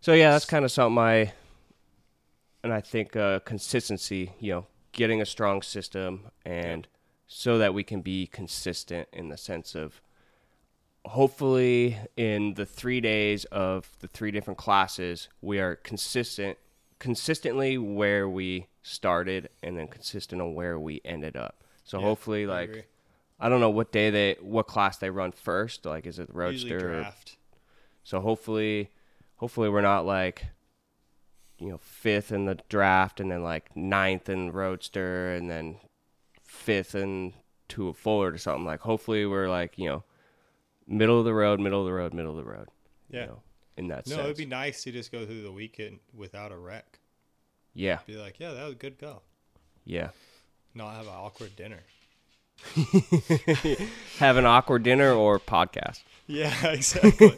So yeah, that's kind of something I think consistency, you know, getting a strong system, and so that we can be consistent in the sense of hopefully in the 3 days of the three different classes, we are consistently where we started and then consistent on where we ended up. So hopefully, like, I don't know what class they run first. Like, is it the roadster? Usually draft. So hopefully we're not like, you know, fifth in the draft and then like ninth in roadster and then fifth and to a forward or something. Like, hopefully we're like, you know, middle of the road. Yeah. You know, in that sense. No, it'd be nice to just go through the weekend without a wreck. Yeah. Be like, yeah, that was a good go. Yeah. Not have an awkward dinner. Have an awkward dinner or podcast. Yeah, exactly.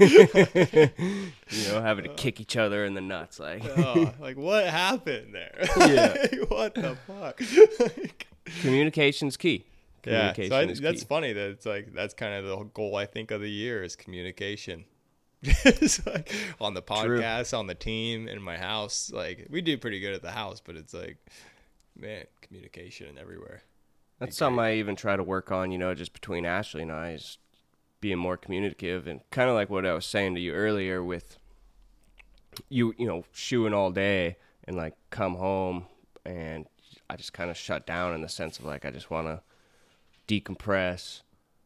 You know, having to kick each other in the nuts. Like, like what happened there? Yeah. Like, what the fuck? Like, communication's key. Communication is key. That's funny that it's like, that's kind of the goal, I think, of the year is communication. It's like on the podcast, on the team, in my house. Like, we do pretty good at the house, but it's like, man, communication everywhere. That's something I even try to work on, you know, just between Ashley and I, is being more communicative, and kind of like what I was saying to you earlier with you know, shooing all day and like come home and I just kind of shut down in the sense of like, I just want to decompress,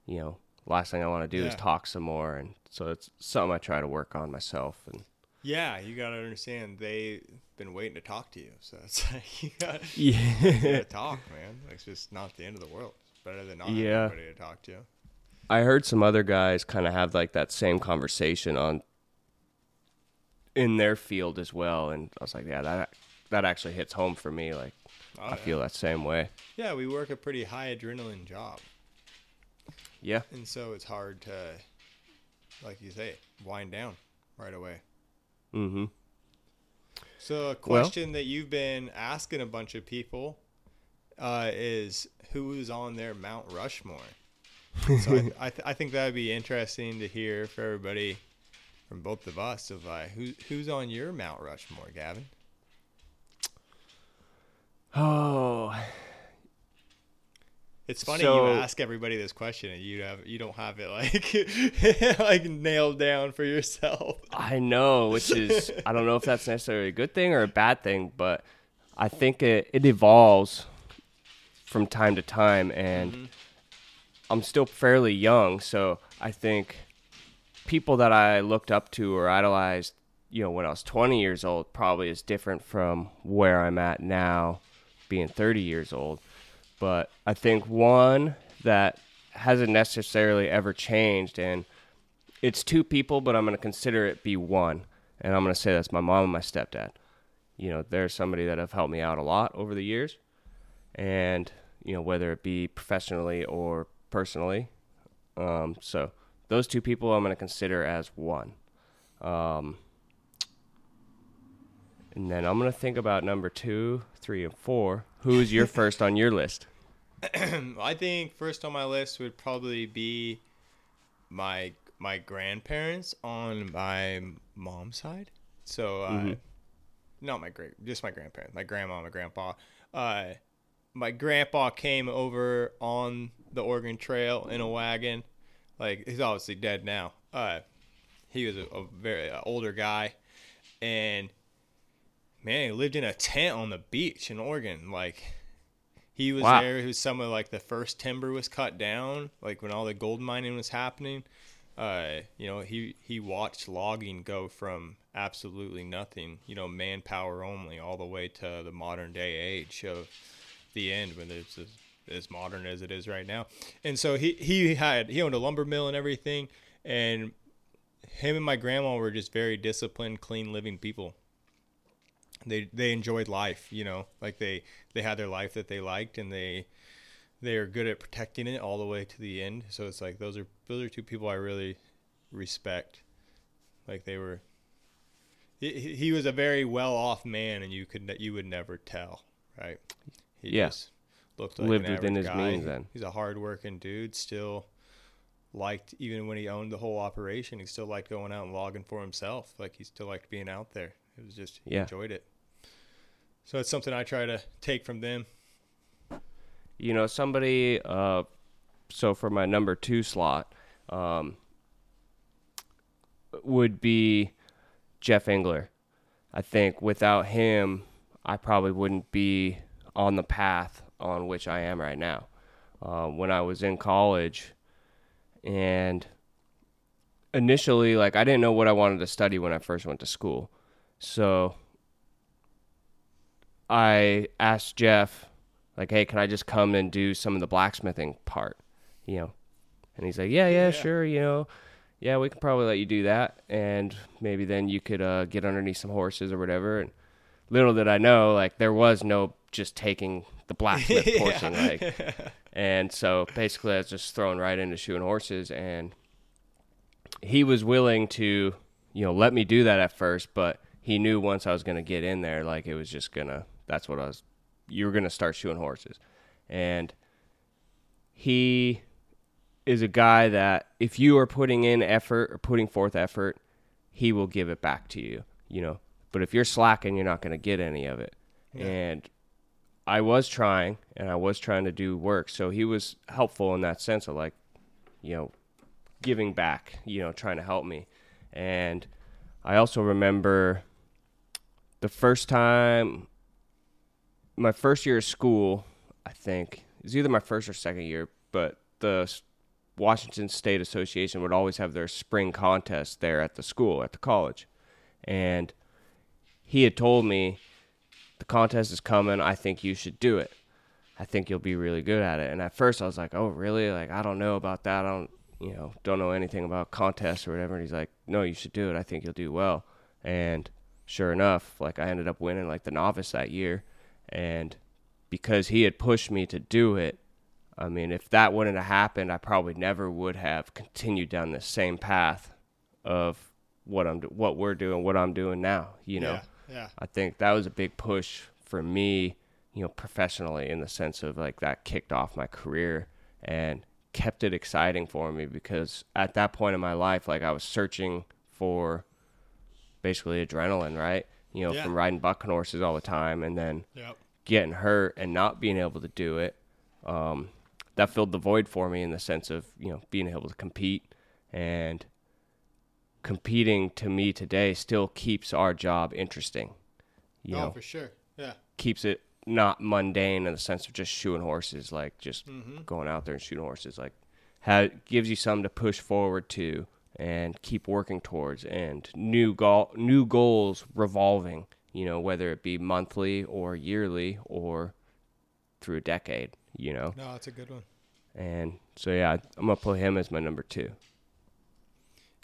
you know, last thing I want to do is talk some more. And so it's something I try to work on myself. And yeah, you got to understand they've been waiting to talk to you. So it's like, you got to talk, man. Like, it's just not the end of the world. It's better than not having anybody to talk to. I heard some other guys kind of have like that same conversation on in their field as well. And I was like, yeah, that actually hits home for me. Like, I feel that same way. Yeah, we work a pretty high adrenaline job. Yeah. And so it's hard to, like you say, wind down right away. Mm-hmm. So a question that you've been asking a bunch of people is who's on their Mount Rushmore. So I think that would be interesting to hear for everybody, from both of us, of who's on your Mount Rushmore, Gavin. Oh, it's funny you ask everybody this question and you don't have it like like nailed down for yourself. I know, which is, I don't know if that's necessarily a good thing or a bad thing, but I think it evolves from time to time, and I'm still fairly young, so I think people that I looked up to or idolized, you know, when I was 20 years old probably is different from where I'm at now being 30 years old. But I think one that hasn't necessarily ever changed, and it's two people, but I'm going to consider it be one. And I'm going to say that's my mom and my stepdad. You know, they're somebody that have helped me out a lot over the years. And, you know, whether it be professionally or personally. So those two people I'm going to consider as one. And then I'm going to think about number 2, 3, and 4. Who's your first on your list? I think first on my list would probably be my grandparents on my mom's side. So, not my great, just my grandparents, my grandma, my grandpa. My grandpa came over on the Oregon Trail in a wagon. Like, he's obviously dead now. He was a very older guy, and man, he lived in a tent on the beach in Oregon. Like, he was there. He was some of, like, the first timber was cut down, like, when all the gold mining was happening. You know, he watched logging go from absolutely nothing, you know, manpower only, all the way to the modern-day age of the end, when it's as modern as it is right now. And so he owned a lumber mill and everything, and him and my grandma were just very disciplined, clean living people. They enjoyed life, you know, like they had their life that they liked, and they are good at protecting it all the way to the end. So it's like, those are two people I really respect. Like, they were, he was a very well off man, and you would never tell, right? Yes. Yeah. Looked like lived an within his guy. Means then. He's a hard working dude, still liked, even when he owned the whole operation, he still liked going out and logging for himself. Like, he still liked being out there. It was just, he enjoyed it. So it's something I try to take from them. You know, somebody, so for my number 2 slot, would be Jeff Engler. I think without him, I probably wouldn't be on the path on which I am right now. When I was in college, and initially, like, I didn't know what I wanted to study when I first went to school. So I asked Jeff, like, hey, can I just come and do some of the blacksmithing part, you know? And he's like, yeah, sure, you know. Yeah, we can probably let you do that, and maybe then you could get underneath some horses or whatever. And little did I know, like, there was no just taking the blacksmith portion. Like, and so basically I was just thrown right into shoeing horses, and he was willing to, you know, let me do that at first, but he knew once I was going to get in there, like, it was just going to, that's what I was, you were going to start shoeing horses. And he is a guy that if you are putting in effort or putting forth effort, he will give it back to you, you know. But if you're slacking, you're not going to get any of it. Yeah. And I was trying, and I was trying to do work. So he was helpful in that sense of, like, you know, giving back, you know, trying to help me. And I also remember the first time, my first year of school, I think, it was either my first or second year, but the Washington State Association would always have their spring contest there at the school, at the college. And he had told me, the contest is coming. I think you should do it. I think you'll be really good at it. And at first I was like, oh, really? Like, I don't know about that. I don't know anything about contests or whatever. And he's like, no, you should do it. I think you'll do well. And sure enough, like, I ended up winning, like, the novice that year. And because he had pushed me to do it, I mean, if that wouldn't have happened, I probably never would have continued down the same path of what I'm doing now, you know. Yeah. I think that was a big push for me, you know, professionally, in the sense of, like, that kicked off my career and kept it exciting for me, because at that point in my life, like, I was searching for basically adrenaline, right? You know, from riding bucking horses all the time, and then getting hurt and not being able to do it. That filled the void for me in the sense of, you know, being able to compete, and competing to me today still keeps our job interesting. You know, for sure. Yeah. Keeps it not mundane in the sense of just shoeing horses, like, just going out there and shooting horses, like, gives you something to push forward to and keep working towards, and new goals revolving, you know, whether it be monthly or yearly or through a decade, you know. No, that's a good one. And so, yeah, I'm going to put him as my number 2.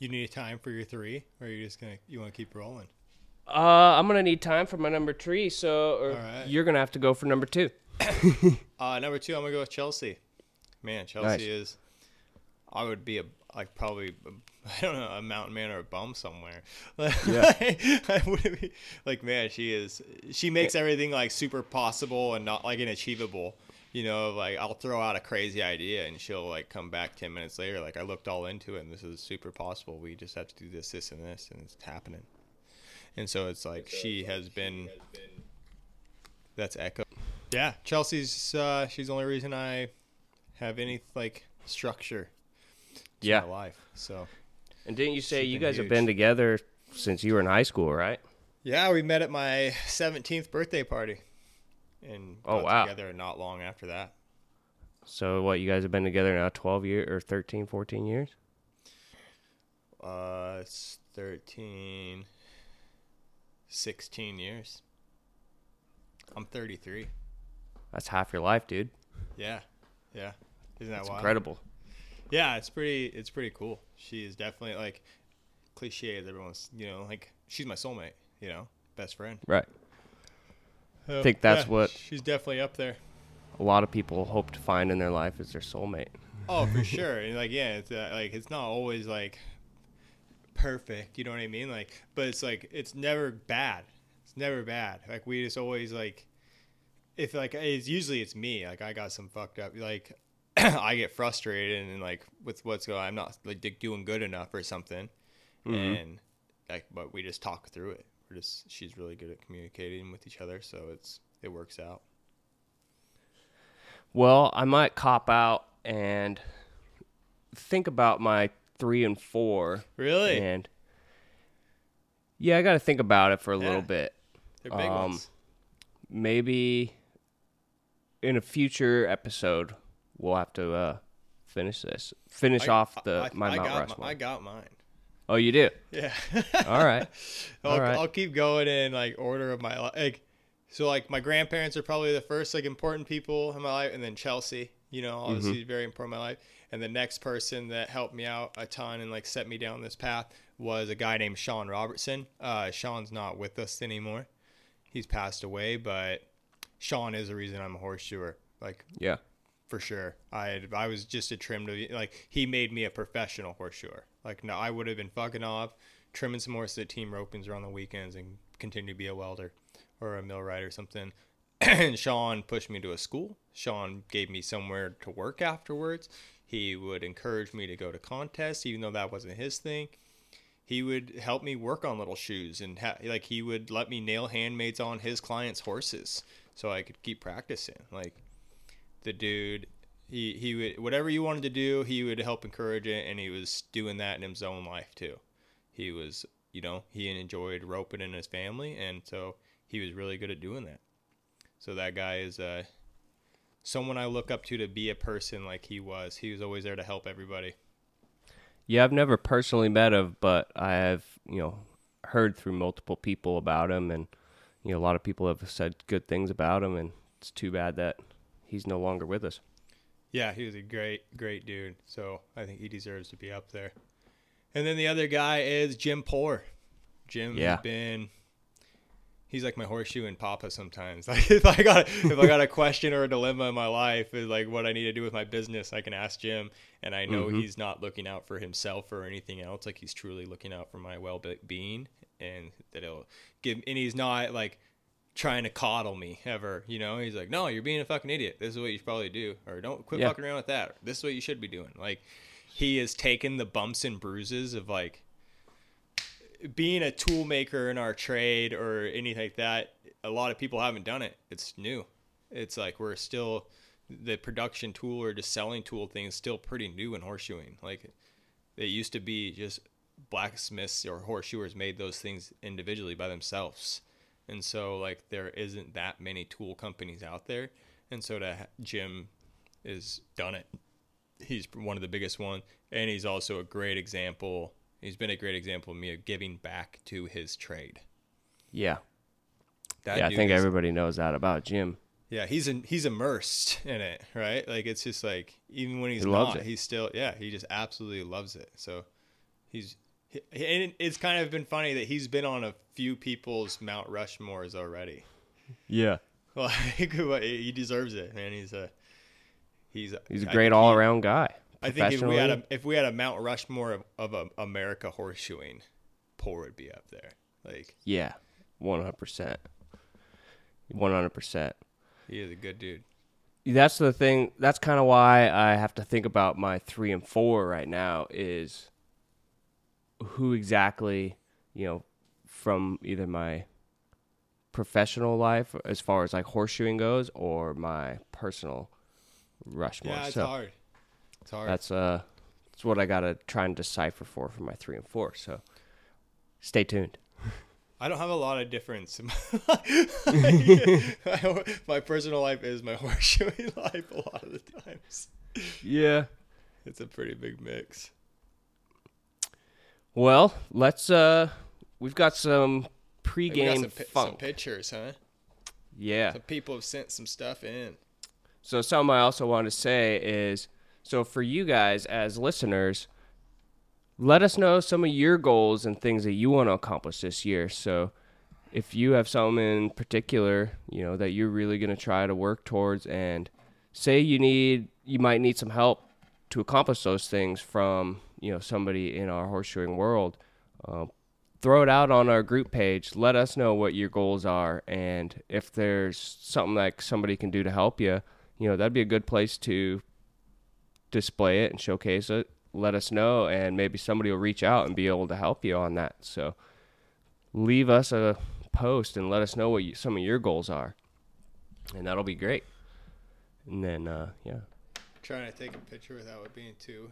You need time for your 3, or are you just going to, you want to keep rolling? I'm going to need time for my number 3, You're going to have to go for number 2. Number 2, I'm going to go with Chelsea. Man, Chelsea is, I would be a mountain man or a bum somewhere. I would be, like, man, she makes everything, like, super possible and not, like, inachievable. You know, like, I'll throw out a crazy idea and she'll, like, come back 10 minutes later. Like, I looked all into it and this is super possible. We just have to do this, and this, and it's happening. And so it's like, she has been that's echo. Yeah. Chelsea's, she's the only reason I have any, like, structure to my life. So. And didn't you say you guys have been together since you were in high school, right? Yeah. We met at my 17th birthday party. And together not long after that. So what, you guys have been together now 12 years or 13, 14 years? It's 13, 16 years. I'm 33. That's half your life, dude. Yeah. Isn't that wild? It's incredible. Yeah, it's pretty cool. She is definitely, like, cliche as everyone's, you know, like, she's my soulmate, you know, best friend. Right. I think that's what she's definitely up there. A lot of people hope to find in their life is their soulmate. Oh, for sure. And, like, yeah, it's like, it's not always, like, perfect. You know what I mean? Like, but it's like, it's never bad. Like, we just always, like, if, like, it's me. Like, I got some fucked up. Like, I get frustrated and, like, with what's going on, I'm not, like, doing good enough or something. Mm-hmm. And, like, but we just talk through it. She's really good at communicating with each other, so it works out. Well, I might cop out and think about my 3 and 4. Really? And Yeah, I got to think about it for a little bit. They're big ones. Maybe in a future episode, we'll have to finish this. Finish off my Mount Rushmore. I got mine. Oh, you do? Yeah. All right. I'll keep going in like order of my life. Like, so like my grandparents are probably the first like important people in my life, and then Chelsea, you know, obviously very important in my life. And the next person that helped me out a ton and like set me down this path was a guy named Sean Robertson. Sean's not with us anymore. He's passed away, but Sean is the reason I'm a horseshoer. Like, yeah, for sure. I was just a trimmed, like, he made me a professional horseshoer. Like, no, I would have been fucking off, trimming some horses at team ropings around the weekends and continue to be a welder or a millwright or something. And Sean pushed me to a school. Sean gave me somewhere to work afterwards. He would encourage me to go to contests, even though that wasn't his thing. He would help me work on little shoes, and like he would let me nail handmaids on his clients' horses so I could keep practicing. Like, the dude, he would, whatever you wanted to do, he would help encourage it, and he was doing that in his own life too. He was, you know, he enjoyed roping in his family, and so he was really good at doing that. So that guy is someone I look up to be a person like he was. He was always there to help everybody. Yeah, I've never personally met him, but I have, you know, heard through multiple people about him, and, you know, a lot of people have said good things about him, and it's too bad that he's no longer with us. Yeah, he was a great, great dude, so I think he deserves to be up there. And then the other guy is Jim Poor. He's like my horseshoe and papa sometimes. Like, if I got a question or a dilemma in my life, is like what I need to do with my business, I can ask Jim. And I know he's not looking out for himself or anything else. Like, he's truly looking out for my well-being, and that he'll give. And he's not like trying to coddle me ever. You know, he's like, no, you're being a fucking idiot. This is what you should probably do, or don't quit fucking around with that. Or, this is what you should be doing. Like, he has taken the bumps and bruises of like being a tool maker in our trade or anything like that. A lot of people haven't done it. It's new. It's like we're still. The production tool or just selling tool thing is still pretty new in horseshoeing. Like, it used to be just blacksmiths or horseshoers made those things individually by themselves. And so like there isn't that many tool companies out there. And so Jim is done it. He's one of the biggest ones. And he's also a great example. He's been a great example of me of giving back to his trade. Yeah. I think everybody knows that about Jim. Yeah, he's immersed in it, right? Like, it's just like, even when he just absolutely loves it. So and it's kind of been funny that he's been on a few people's Mount Rushmores already. Yeah. Like, he deserves it, man. He's a great all-around guy. I think if we had a Mount Rushmore of America horseshoeing, Paul would be up there. Like, yeah, 100%. 100%. He is a good dude. That's the thing. That's kind of why I have to think about my 3 and 4 right now, is who exactly, you know, from either my professional life as far as like horseshoeing goes or my personal Rushmore. Yeah, it's hard. That's what I got to try and decipher for my 3 and 4. So stay tuned. I don't have a lot of difference. My personal life is my horseshoeing life a lot of the times. Yeah. It's a pretty big mix. Well, let's we've got some pregame some pictures, huh? Yeah. Some people have sent some stuff in. So something I also want to say is, so for you guys as listeners, let us know some of your goals and things that you want to accomplish this year. So if you have some in particular, you know, that you're really going to try to work towards, and say you might need some help to accomplish those things from, you know, somebody in our horseshoeing world, throw it out on our group page. Let us know what your goals are. And if there's something like somebody can do to help you, you know, that'd be a good place to display it and showcase it. Let us know, and maybe somebody will reach out and be able to help you on that. So leave us a post and let us know what some of your goals are, and that'll be great. And then trying to take a picture without it being too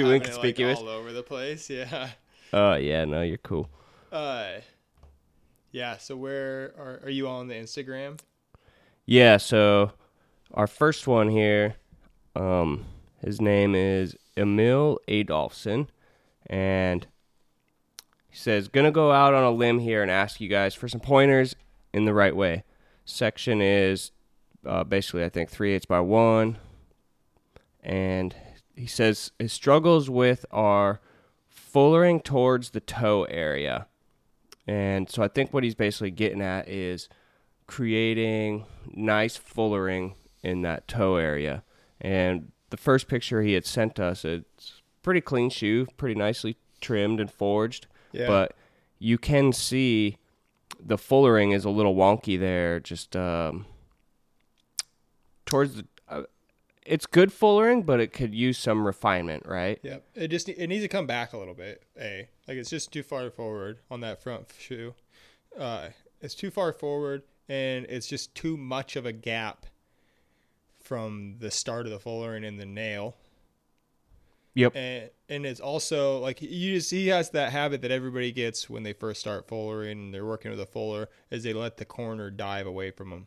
inconspicuous, like all over the place. Yeah, Yeah, no, you're cool. Yeah, so where are you on the Instagram? Yeah, so our first one here, his name is Emil Adolphson, and he says, gonna go out on a limb here and ask you guys for some pointers in the right way. Section is basically, I think, 3/8 by 1, and he says his struggles with are fullering towards the toe area. And so I think what he's basically getting at is creating nice fullering in that toe area. And the first picture he had sent us, it's pretty clean shoe, pretty nicely trimmed and forged. Yeah. But you can see the fullering is a little wonky there, just towards the... it's good fullering, but it could use some refinement, right? Yep. It needs to come back a little bit. Like it's just too far forward on that front shoe. It's too far forward, and it's just too much of a gap from the start of the fullering and the nail. Yep. And it's also like he has that habit that everybody gets when they first start fullering and they're working with a fuller is they let the corner dive away from them.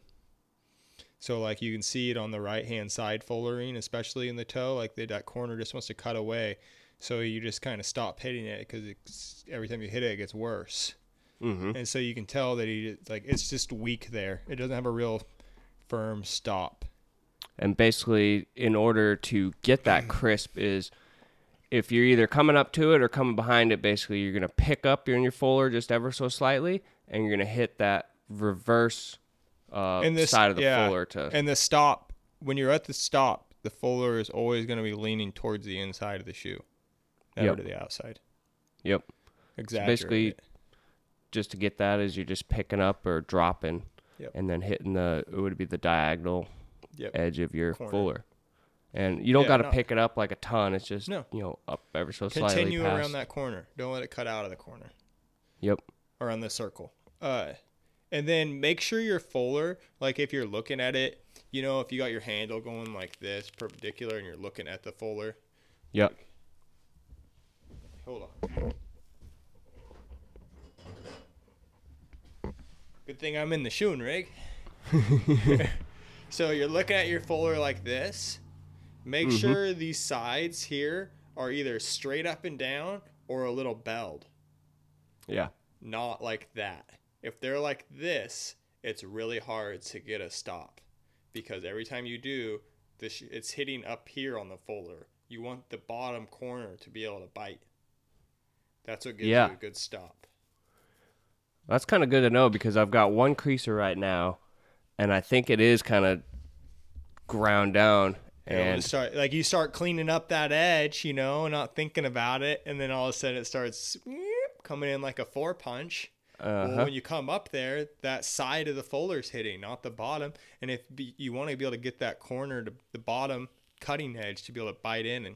So, like, you can see it on the right-hand side fullering, especially in the toe. Like, that corner just wants to cut away. So, you just kind of stop hitting it because every time you hit it, it gets worse. Mm-hmm. And so, you can tell that it's just weak there. It doesn't have a real firm stop. And basically, in order to get that crisp is if you're either coming up to it or coming behind it, basically, you're going to pick up in your fuller just ever so slightly, and you're going to hit that reverse side of the fuller to. And the stop, when you're at the stop, the fuller is always going to be leaning towards the inside of the shoe, never to the outside. Yep. Exactly. So basically, just to get that is you're just picking up or dropping, and then hitting the diagonal edge of your fuller, and you don't got to pick it up like a ton. It's just up ever so slightly. Continue around that corner. Don't let it cut out of the corner. Yep. Around the circle. And then make sure your fuller, like if you're looking at it, you know, if you got your handle going like this, perpendicular, and you're looking at the fuller. Yep. Like, hold on. Good thing I'm in the shoeing rig. So you're looking at your fuller like this. Make sure these sides here are either straight up and down or a little belled. Yeah. Not like that. If they're like this, it's really hard to get a stop because every time you do, it's hitting up here on the fuller. You want the bottom corner to be able to bite. That's what gives you a good stop. That's kind of good to know because I've got one creaser right now, and I think it is kind of ground down. And you start cleaning up that edge, you know, not thinking about it, and then all of a sudden it starts coming in like a 4-punch. Well, when you come up there, that side of the fuller's hitting, not the bottom. And if you want to be able to get that corner to the bottom cutting edge to be able to bite in and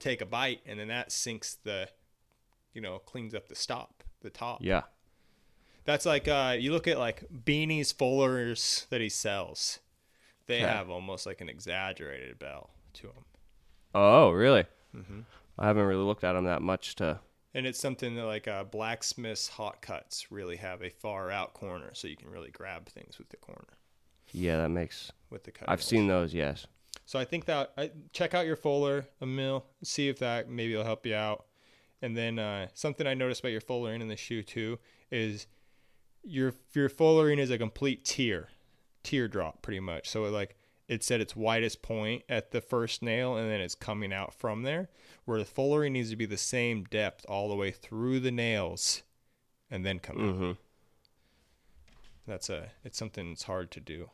take a bite, and then that sinks cleans up the top. Yeah. That's like you look at like Beanie's fullers that he sells. They have almost like an exaggerated bell to them. Oh, really? Mm-hmm. I haven't really looked at them that much to... And it's something that like blacksmith's hot cuts really have a far out corner, so you can really grab things with the corner. Yeah, that makes. With the cut. I've seen those, yes. So I think that check out your fuller, Emil, see if that maybe will help you out. And then something I noticed about your fullering in the shoe too is your fullering is a complete teardrop pretty much. So like it's at its widest point at the first nail, and then it's coming out from there, where the fullering needs to be the same depth all the way through the nails and then come out. It's something that's hard to do.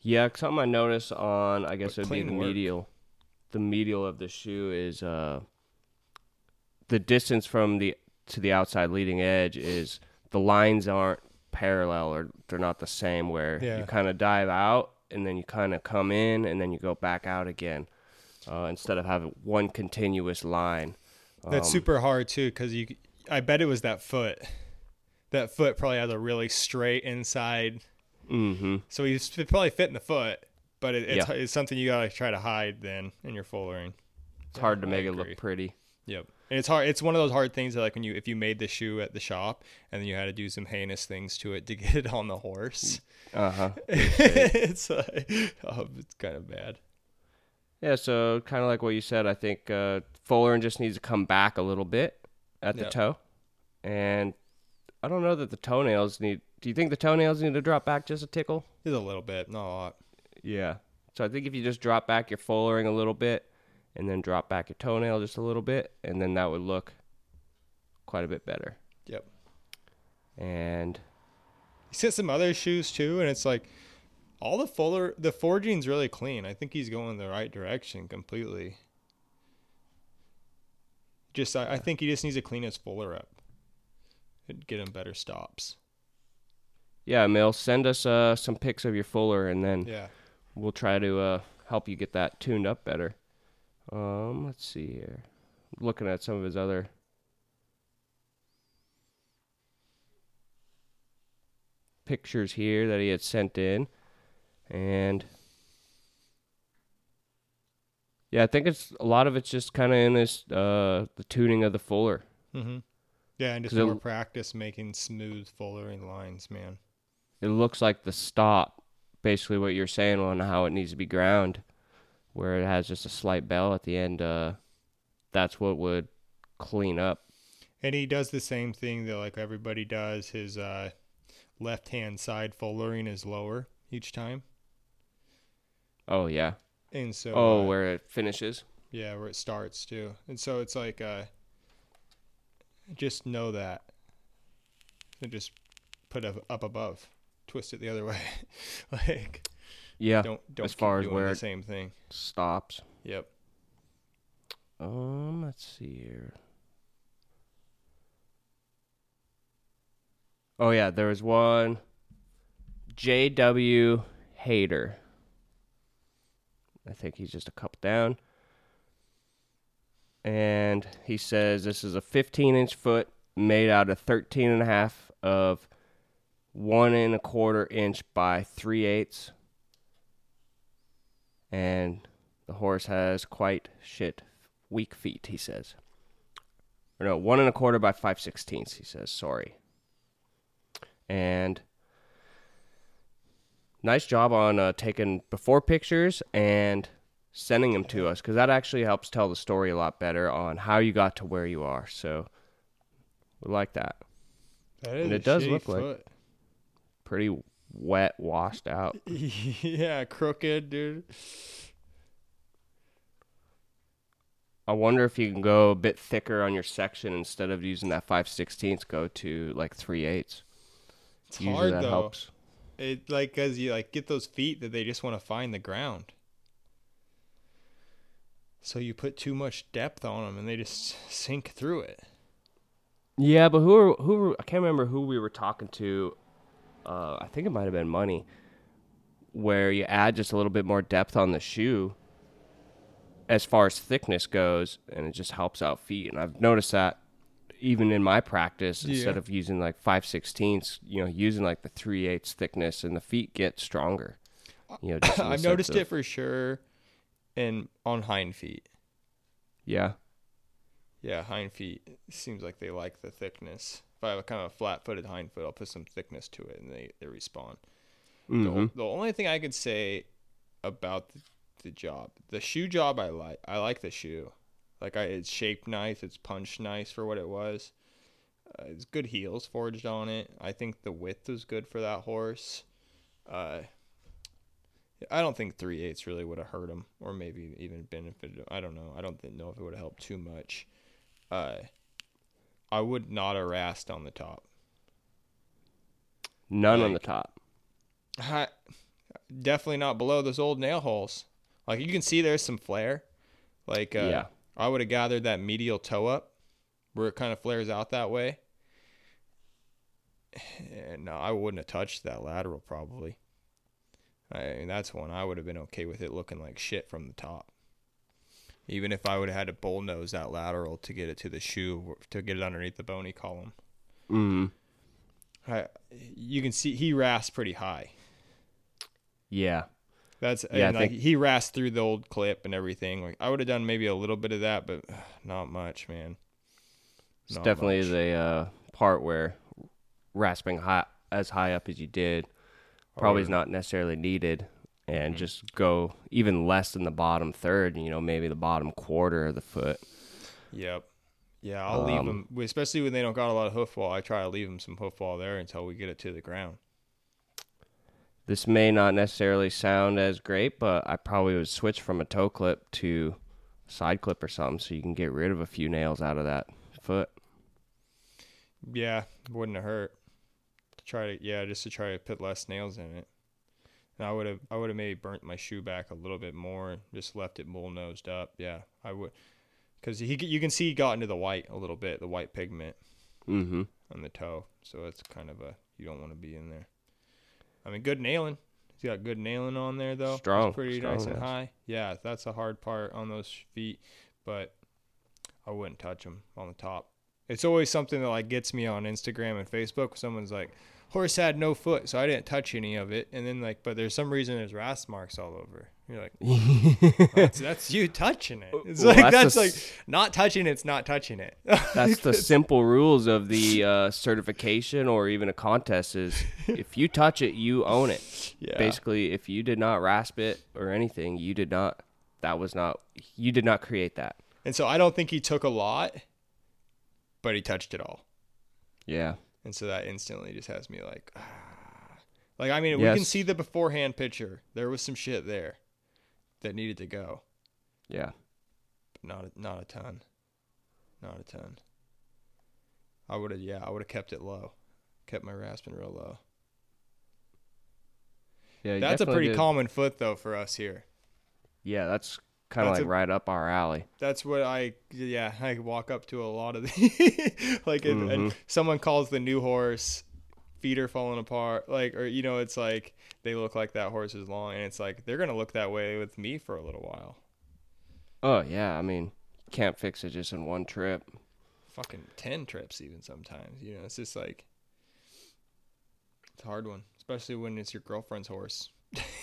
Yeah, something I notice on, I guess it would be the medial of the shoe is the distance from to the outside leading edge is the lines aren't parallel or they're not the same where you kind of dive out and then you kind of come in and then you go back out again instead of having one continuous line. That's super hard too because I bet it was that foot. That foot probably has a really straight inside. Mm-hmm. So he's probably fitting the foot, but it's something you got to try to hide then in your fullering. It's hard to make it look pretty. Yep. And it's hard. It's one of those hard things that, like, when you, if you made the shoe at the shop and then you had to do some heinous things to it to get it on the horse, it's like, oh, it's kind of bad. Yeah. So kind of like what you said, I think Follering just needs to come back a little bit at the toe. And I don't know that the toenails need, do you think the toenails need to drop back just a tickle? Just a little bit, not a lot. Yeah. So I think if you just drop back your Follering a little bit, and then drop back your toenail just a little bit, and then that would look quite a bit better. Yep. And he's got some other shoes too, and it's like all the fuller, the forging's really clean. I think he's going the right direction completely. Just I think he just needs to clean his fuller up and get him better stops. Yeah, Mel, send us some pics of your fuller, and then we'll try to help you get that tuned up better. Let's see here. I'm looking at some of his other. Pictures here that he had sent in. And. Yeah, I think it's a lot of it's just kind of in this, the tuning of the fuller. Mm-hmm. Yeah, and just more practice making smooth fullering lines, man. It looks like the stop, basically what you're saying on how it needs to be ground. Where it has just a slight bell at the end, that's what would clean up. And he does the same thing that, like, everybody does. His left-hand side fullering is lower each time. Oh, yeah. And so. Oh, where it finishes? Yeah, where it starts, too. And so it's like, just know that. And just put it up above. Twist it the other way. Like. Yeah, don't as far as where the same thing stops. Yep. Let's see here. Oh yeah, there was one. J.W. Hader. I think he's just a couple down. And he says this is a 15-inch foot made out of 13.5 of 1.25 inch by 3/8. And the horse has quite weak feet, he says. Or no, 1.25 by 5/16, he says. Sorry. And nice job on taking before pictures and sending them to us, because that actually helps tell the story a lot better on how you got to where you are. So we like that. That is, and it does look foot. Like pretty wet, washed out. Yeah, crooked, dude. I wonder if you can go a bit thicker on your section instead of using that 5/16, go to like 3/8. It's usually hard, that though. Helps. It like, cause you like get those feet that they just want to find the ground. So you put too much depth on them and they just sink through it. Yeah, but who I can't remember who we were talking to. I think it might have been Money, where you add just a little bit more depth on the shoe as far as thickness goes, and it just helps out feet. And I've noticed that even in my practice, instead of using like 5/16, you know, using like the 3/8 thickness, and the feet get stronger. You know, just I've noticed it for sure, and on hind feet. Yeah. Yeah, hind feet seems like they like the thickness. If I have a kind of a flat-footed hind foot, I'll put some thickness to it, and they respond. Mm-hmm. The only thing I could say about the job, the shoe job, I like the shoe. Like, it's shaped nice. It's punched nice for what it was. It's good heels forged on it. I think the width was good for that horse. I don't think 3/8 really would have hurt him, or maybe even benefited him. I don't know. I don't know if it would have helped too much. I would not have rasped on the top. None, like, on the top. Definitely not below those old nail holes. Like, you can see there's some flare. Like, I would have gathered that medial toe up where it kind of flares out that way. And no, I wouldn't have touched that lateral probably. I mean, that's one I would have been okay with it looking like shit from the top. Even if I would have had to bull nose that lateral to get it to the shoe, to get it underneath the bony column. Mm. You can see he rasped pretty high. Yeah. That's yeah. Like, he rasped through the old clip and everything. Like, I would have done maybe a little bit of that, but not much, man. It's definitely much. Is a part where rasping as high up as you did probably is not necessarily needed, and just go even less than the bottom third. You know, maybe the bottom quarter of the foot. Yep. Yeah, I'll leave them, especially when they don't got a lot of hoof wall. I try to leave them some hoof wall there until we get it to the ground. This may not necessarily sound as great, but I probably would switch from a toe clip to side clip or something so you can get rid of a few nails out of that foot. Yeah, wouldn't have hurt. Just to try to put less nails in it. And I would have maybe burnt my shoe back a little bit more and just left it bull-nosed up. Yeah, I would. Because you can see he got into the white a little bit, the white pigment on the toe. So that's kind of you don't want to be in there. I mean, good nailing. He's got good nailing on there, though. Strong. It's pretty strong, nice and high. Yeah, that's a hard part on those feet. But I wouldn't touch them on the top. It's always something that gets me on Instagram and Facebook. Someone's like, horse had no foot, so I didn't touch any of it. And then but there's some reason there's rasp marks all over. You're like, that's you touching it. It's not touching it's not touching it. That's the simple rules of the certification or even a contest is if you touch it, you own it. Yeah. Basically, if you did not rasp it or anything, you did not create that. And so I don't think he took a lot, but he touched it all. Yeah. And so that instantly just has me we can see the beforehand picture. There was some shit there that needed to go. Yeah. But not a ton. I would have kept it low. Kept my rasping real low. Yeah, that's a pretty common foot though for us here. Yeah, that's kind of right up our alley. That's what I walk up to a lot of and someone calls the new horse, feet are falling apart, or it's they look like that horse is long, and it's they're gonna look that way with me for a little while. Oh yeah, I mean, can't fix it just in one trip. Fucking 10 trips even sometimes. It's just it's a hard one, especially when it's your girlfriend's horse.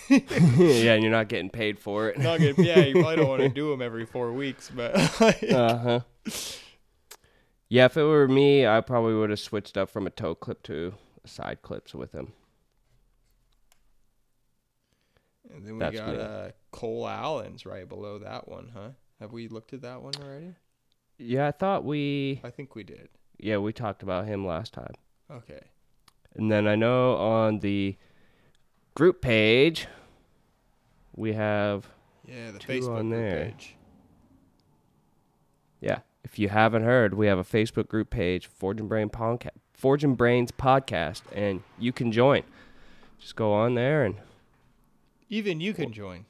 Yeah, and you're not getting paid for it. Yeah, you probably don't want to do them every 4 weeks, but yeah, if it were me, I probably would have switched up from a toe clip to side clips with him. And then we got Cole Allen's right below that one, huh? Have we looked at that one already? Yeah, I think we did. Yeah, we talked about him last time. Okay. And then I know on the group page we have the two Facebook on there. Group page. Yeah, if you haven't heard, we have a Facebook group page, Forging Brains Podcast, and you can join. Just go on there and even you can join.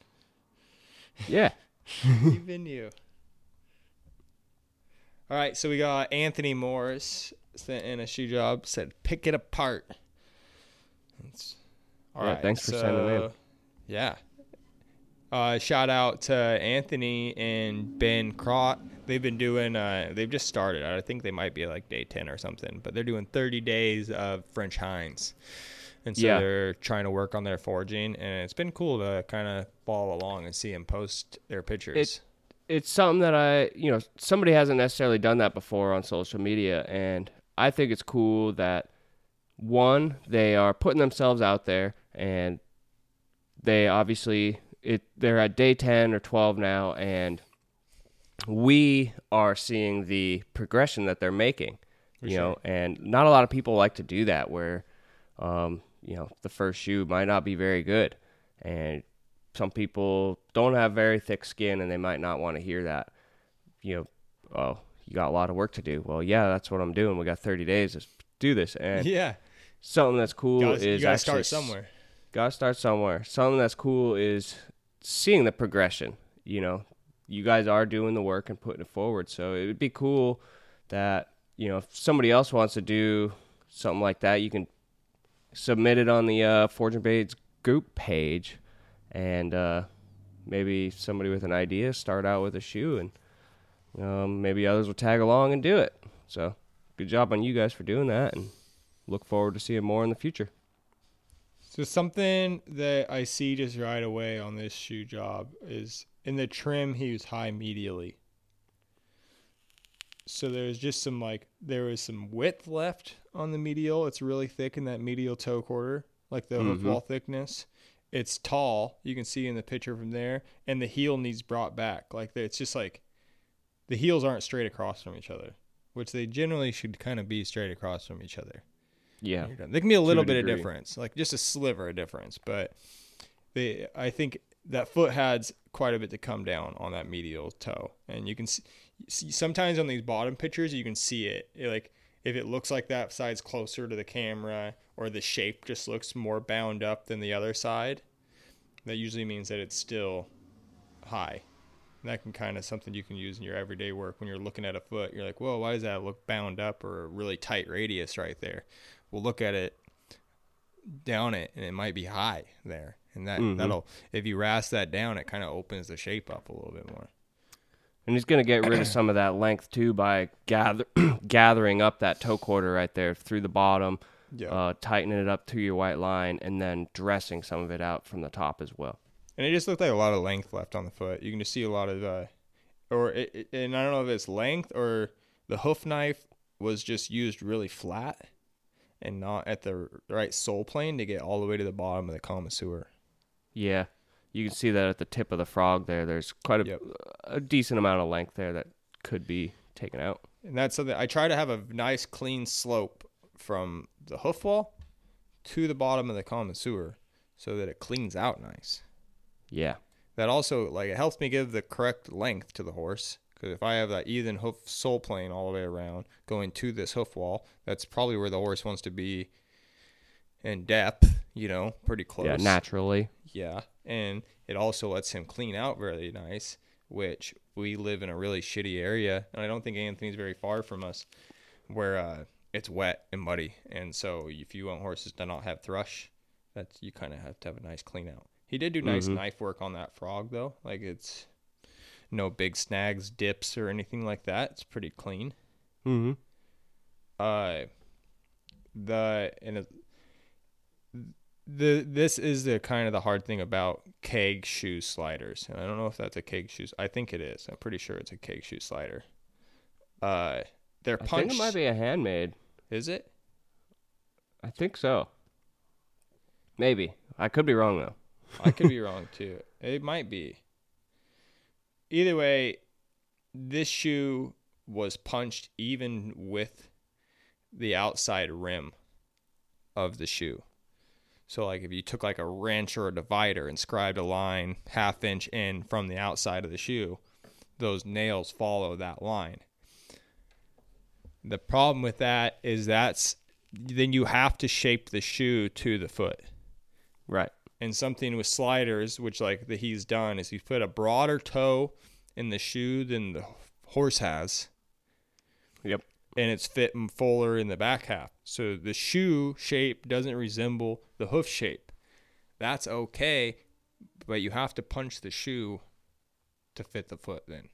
Yeah. Even you. All right, so we got Anthony Morris sent in a shoe job, said pick it apart. All right, thanks for sending in. Yeah. Shout out to Anthony and Ben Crott. They've been doing, they've just started. I think they might be day 10 or something, but they're doing 30 days of French Hinds. And so they're trying to work on their forging, and it's been cool to kind of follow along and see them post their pictures. It's something that somebody hasn't necessarily done that before on social media, and I think it's cool that, one, they are putting themselves out there, and they obviously they're at day 10 or 12 now, and we are seeing the progression that they're making, and not a lot of people like to do that where, the first shoe might not be very good, and some people don't have very thick skin, and they might not want to hear that, oh, you got a lot of work to do. Well, yeah, that's what I'm doing. We got 30 days to do this, and something that's cool is you gotta start somewhere. Something that's cool is seeing the progression. You guys are doing the work and putting it forward. So it would be cool that if somebody else wants to do something like that, you can submit it on the Forging Brains group page, and maybe somebody with an idea start out with a shoe, and maybe others will tag along and do it. So good job on you guys for doing that, and look forward to seeing more in the future. So something that I see just right away on this shoe job is in the trim, he was high medially. So there's just some, like, there was some width left on the medial. It's really thick in that medial toe quarter, like the hoof wall thickness. It's tall. You can see in the picture from there. And the heel needs brought back. Like, it's just like the heels aren't straight across from each other, which they generally should kind of be straight across from each other. Yeah. There can be a little bit of difference, like just a sliver of difference. But I think that foot has quite a bit to come down on that medial toe. And you can see sometimes on these bottom pictures, you can see it. Like, if it looks like that side's closer to the camera or the shape just looks more bound up than the other side, that usually means that it's still high. And that can kind of something you can use in your everyday work when you're looking at a foot. You're like, whoa, why does that look bound up or a really tight radius right there? Well, look at it, down it, and it might be high there. And that'll, if you rasp that down, it kind of opens the shape up a little bit more. And he's going to get rid of some of that length too by gathering up that toe quarter right there through the bottom, tightening it up to your white line, and then dressing some of it out from the top as well. And it just looked like a lot of length left on the foot. You can just see a lot of, and I don't know if it's length or the hoof knife was just used really flat and not at the right sole plane to get all the way to the bottom of the commissure. Yeah. You can see that at the tip of the frog there. There's quite a decent amount of length there that could be taken out. And that's something I try to have a nice clean slope from the hoof wall to the bottom of the commissure so that it cleans out nice. Yeah. That also, like, it helps me give the correct length to the horse. Because if I have that even hoof sole plane all the way around going to this hoof wall, that's probably where the horse wants to be in depth, you know, pretty close. Yeah, naturally. Yeah. And it also lets him clean out really nice, which we live in a really shitty area. And I don't think Anthony's very far from us where it's wet and muddy. And so if you want horses to not have thrush, you kind of have to have a nice clean out. He did do nice knife work on that frog, though. Like, it's no big snags, dips, or anything like that. It's pretty clean. This is the kind of the hard thing about keg shoe sliders, and I don't know if that's a keg shoe. I think it is. I'm pretty sure it's a keg shoe slider. I think it might be a handmade. Is it? I think so. Maybe. I could be wrong, though. I could be wrong, too. It might be. Either way, this shoe was punched even with the outside rim of the shoe. So, like, if you took, like, a wrench or a divider and scribed a line ½ inch in from the outside of the shoe, those nails follow that line. The problem with that is then you have to shape the shoe to the foot. Right. And something with sliders, which like that he's done, is he's put a broader toe in the shoe than the horse has. Yep. And it's fit fuller in the back half. So the shoe shape doesn't resemble the hoof shape. That's okay, but you have to punch the shoe to fit the foot then.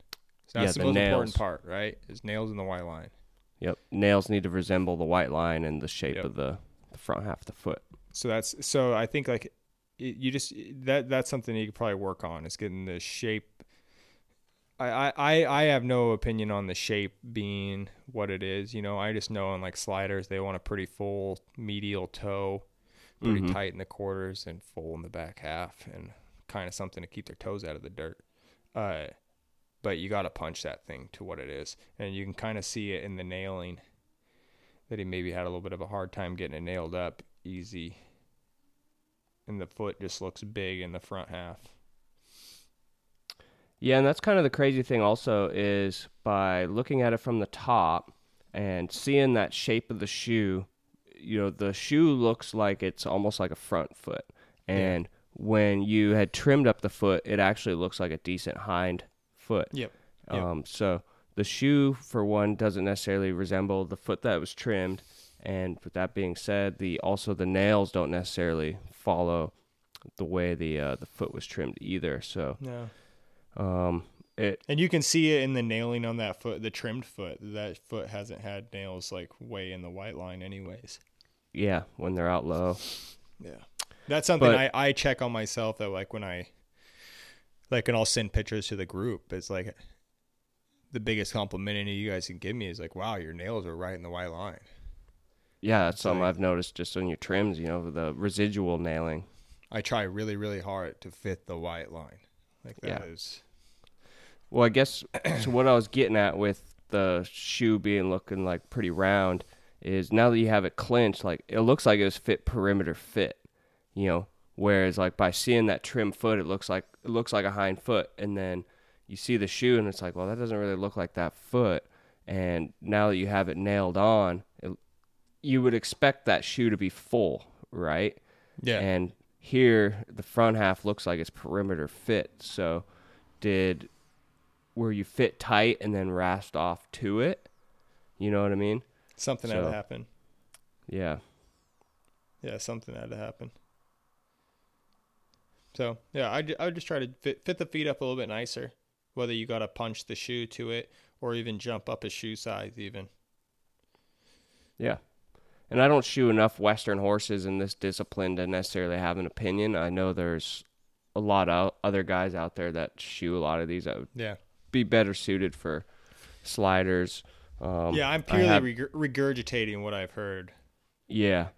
So that's the most important part, right? Is nails in the white line. Yep. Nails need to resemble the white line and the shape of the front half of the foot. So I think like that's something you could probably work on is getting the shape. I have no opinion on the shape being what it is. You know, I just know on like sliders, they want a pretty full medial toe, pretty tight in the quarters and full in the back half and kind of something to keep their toes out of the dirt. But you got to punch that thing to what it is. And you can kind of see it in the nailing that he maybe had a little bit of a hard time getting it nailed up easy, and the foot just looks big in the front half. Yeah, and that's kind of the crazy thing also is by looking at it from the top and seeing that shape of the shoe, you know, the shoe looks like it's almost like a front foot. And when you had trimmed up the foot, it actually looks like a decent hind foot. Yep. So the shoe, for one, doesn't necessarily resemble the foot that was trimmed. And with that being said, the nails don't necessarily follow the way the foot was trimmed either. So no. And you can see it in the nailing on that foot, the trimmed foot. That foot hasn't had nails like way in the white line anyways. Yeah, when they're out low. Yeah. That's something I check on myself though. Like when and I'll send pictures to the group, it's like the biggest compliment any of you guys can give me is like, wow, your nails are right in the white line. Yeah, that's something I've noticed just on your trims, you know, the residual nailing. I try really, really hard to fit the white line. Like that is... Well, I guess so what I was getting at with the shoe being looking like pretty round is now that you have it clinched, like it looks like it was fit perimeter fit, you know, whereas like by seeing that trim foot, it looks like a hind foot. And then you see the shoe and it's like, well, that doesn't really look like that foot. And now that you have it nailed on, you would expect that shoe to be full, right? Yeah. And here, the front half looks like it's perimeter fit. So were you fit tight and then rasped off to it? You know what I mean? Something had to happen. Yeah. Yeah, something had to happen. So, yeah, I would just try to fit the feet up a little bit nicer, whether you got to punch the shoe to it or even jump up a shoe size even. Yeah. And I don't shoe enough Western horses in this discipline to necessarily have an opinion. I know there's a lot of other guys out there that shoe a lot of these. I would be better suited for sliders. I'm purely regurgitating what I've heard. Yeah.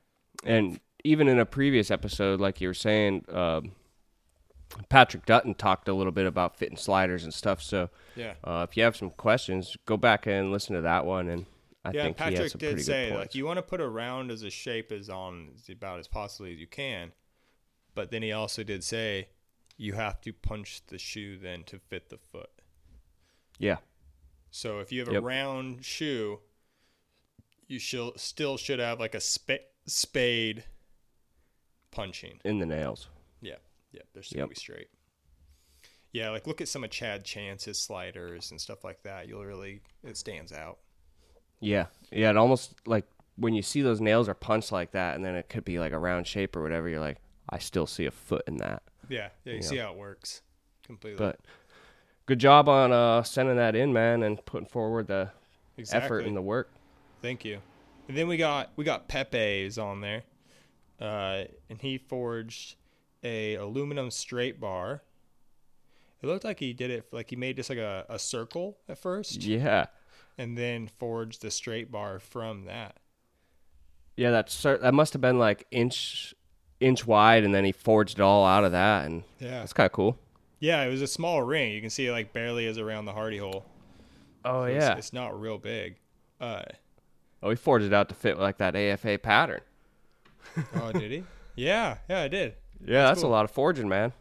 And even in a previous episode, like you were saying, Patrick Dutton talked a little bit about fitting sliders and stuff. So if you have some questions, go back and listen to that one. And I think Patrick did say, like, you want to put a round as a shape as on about as possibly as you can. But then he also did say you have to punch the shoe then to fit the foot. Yeah. So if you have a round shoe, you should have like a spade punching. In the nails. Yeah. Yeah. They're still going to be straight. Yeah. Like look at some of Chad Chance's sliders and stuff like that. It stands out. Yeah. Yeah. It almost like when you see those nails are punched like that and then it could be like a round shape or whatever, you're like, I still see a foot in that. Yeah. Yeah. You see how it works completely. But good job on sending that in, man, and putting forward the effort and the work. Thank you. And then we got Pepe's on there. And he forged a aluminum straight bar. It looked like he did it like he made just like a circle at first. Yeah. And then forged the straight bar from that. Yeah, that must have been like inch wide, and then he forged it all out of that, and that's kind of cool. Yeah, it was a small ring. You can see it like barely is around the hardy hole. Oh, so yeah. It's not real big. He forged it out to fit like that AFA pattern. Oh, did he? Yeah, I did. Yeah, that's cool. A lot of forging, man.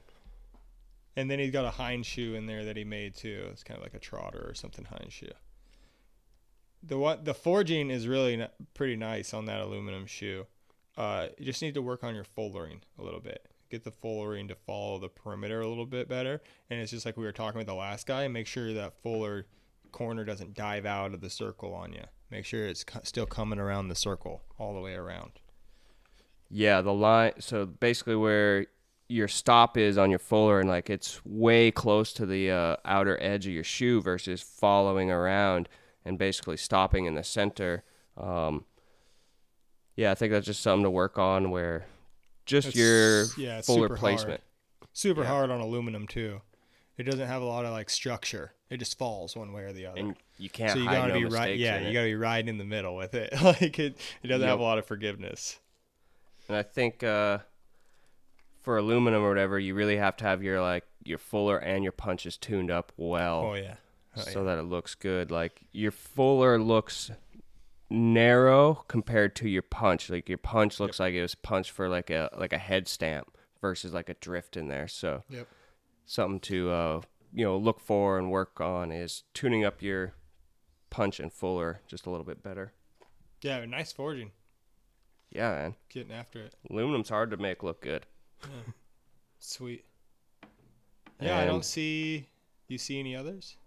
And then he's got a hind shoe in there that he made, too. It's kind of like a trotter or something hind shoe. The forging is really pretty nice on that aluminum shoe. You just need to work on your fullering a little bit. Get the fullering to follow the perimeter a little bit better. And it's just like we were talking with the last guy. Make sure that fuller corner doesn't dive out of the circle on you. Make sure it's still coming around the circle all the way around. Yeah, the line. So basically where your stop is on your fuller and like it's way close to the outer edge of your shoe versus following around and basically stopping in the center. I think that's just something to work on where just your fuller placement. Super hard on aluminum too. It doesn't have a lot of like structure. It just falls one way or the other. And you can't so you hide gotta no be mistakes right, yeah, in you it. Gotta be riding in the middle with it. Like it doesn't have a lot of forgiveness. And I think for aluminum or whatever, you really have to have your fuller and your punches tuned up well. Oh yeah. That it looks good. Like your fuller looks narrow compared to your punch. Like your punch looks like it was punched for like a head stamp versus like a drift in there. So something to look for and work on is tuning up your punch and fuller just a little bit better. Yeah, nice forging. Yeah, man. Getting after it. Aluminum's hard to make look good. Yeah. Sweet. Yeah, I don't see. You see any others?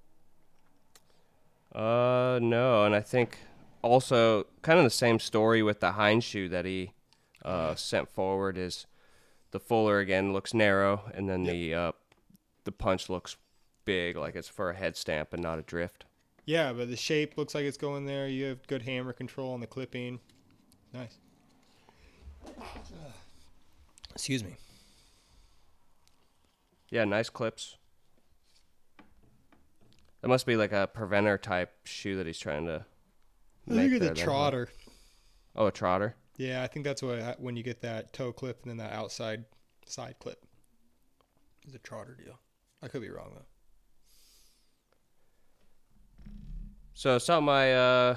No, and I think also kind of the same story with the hind shoe that he sent forward is the fuller again looks narrow, and then the punch looks big, like it's for a head stamp and not a drift. Yeah, but the shape looks like it's going there. You have good hammer control on the clipping. Nice. Excuse me. Yeah, nice clips. That must be like a preventer type shoe that he's trying to make. I think it's a trotter. Oh, a trotter? Yeah, I think that's what when you get that toe clip and then that outside side clip. It's a trotter deal. I could be wrong, though. So, something I,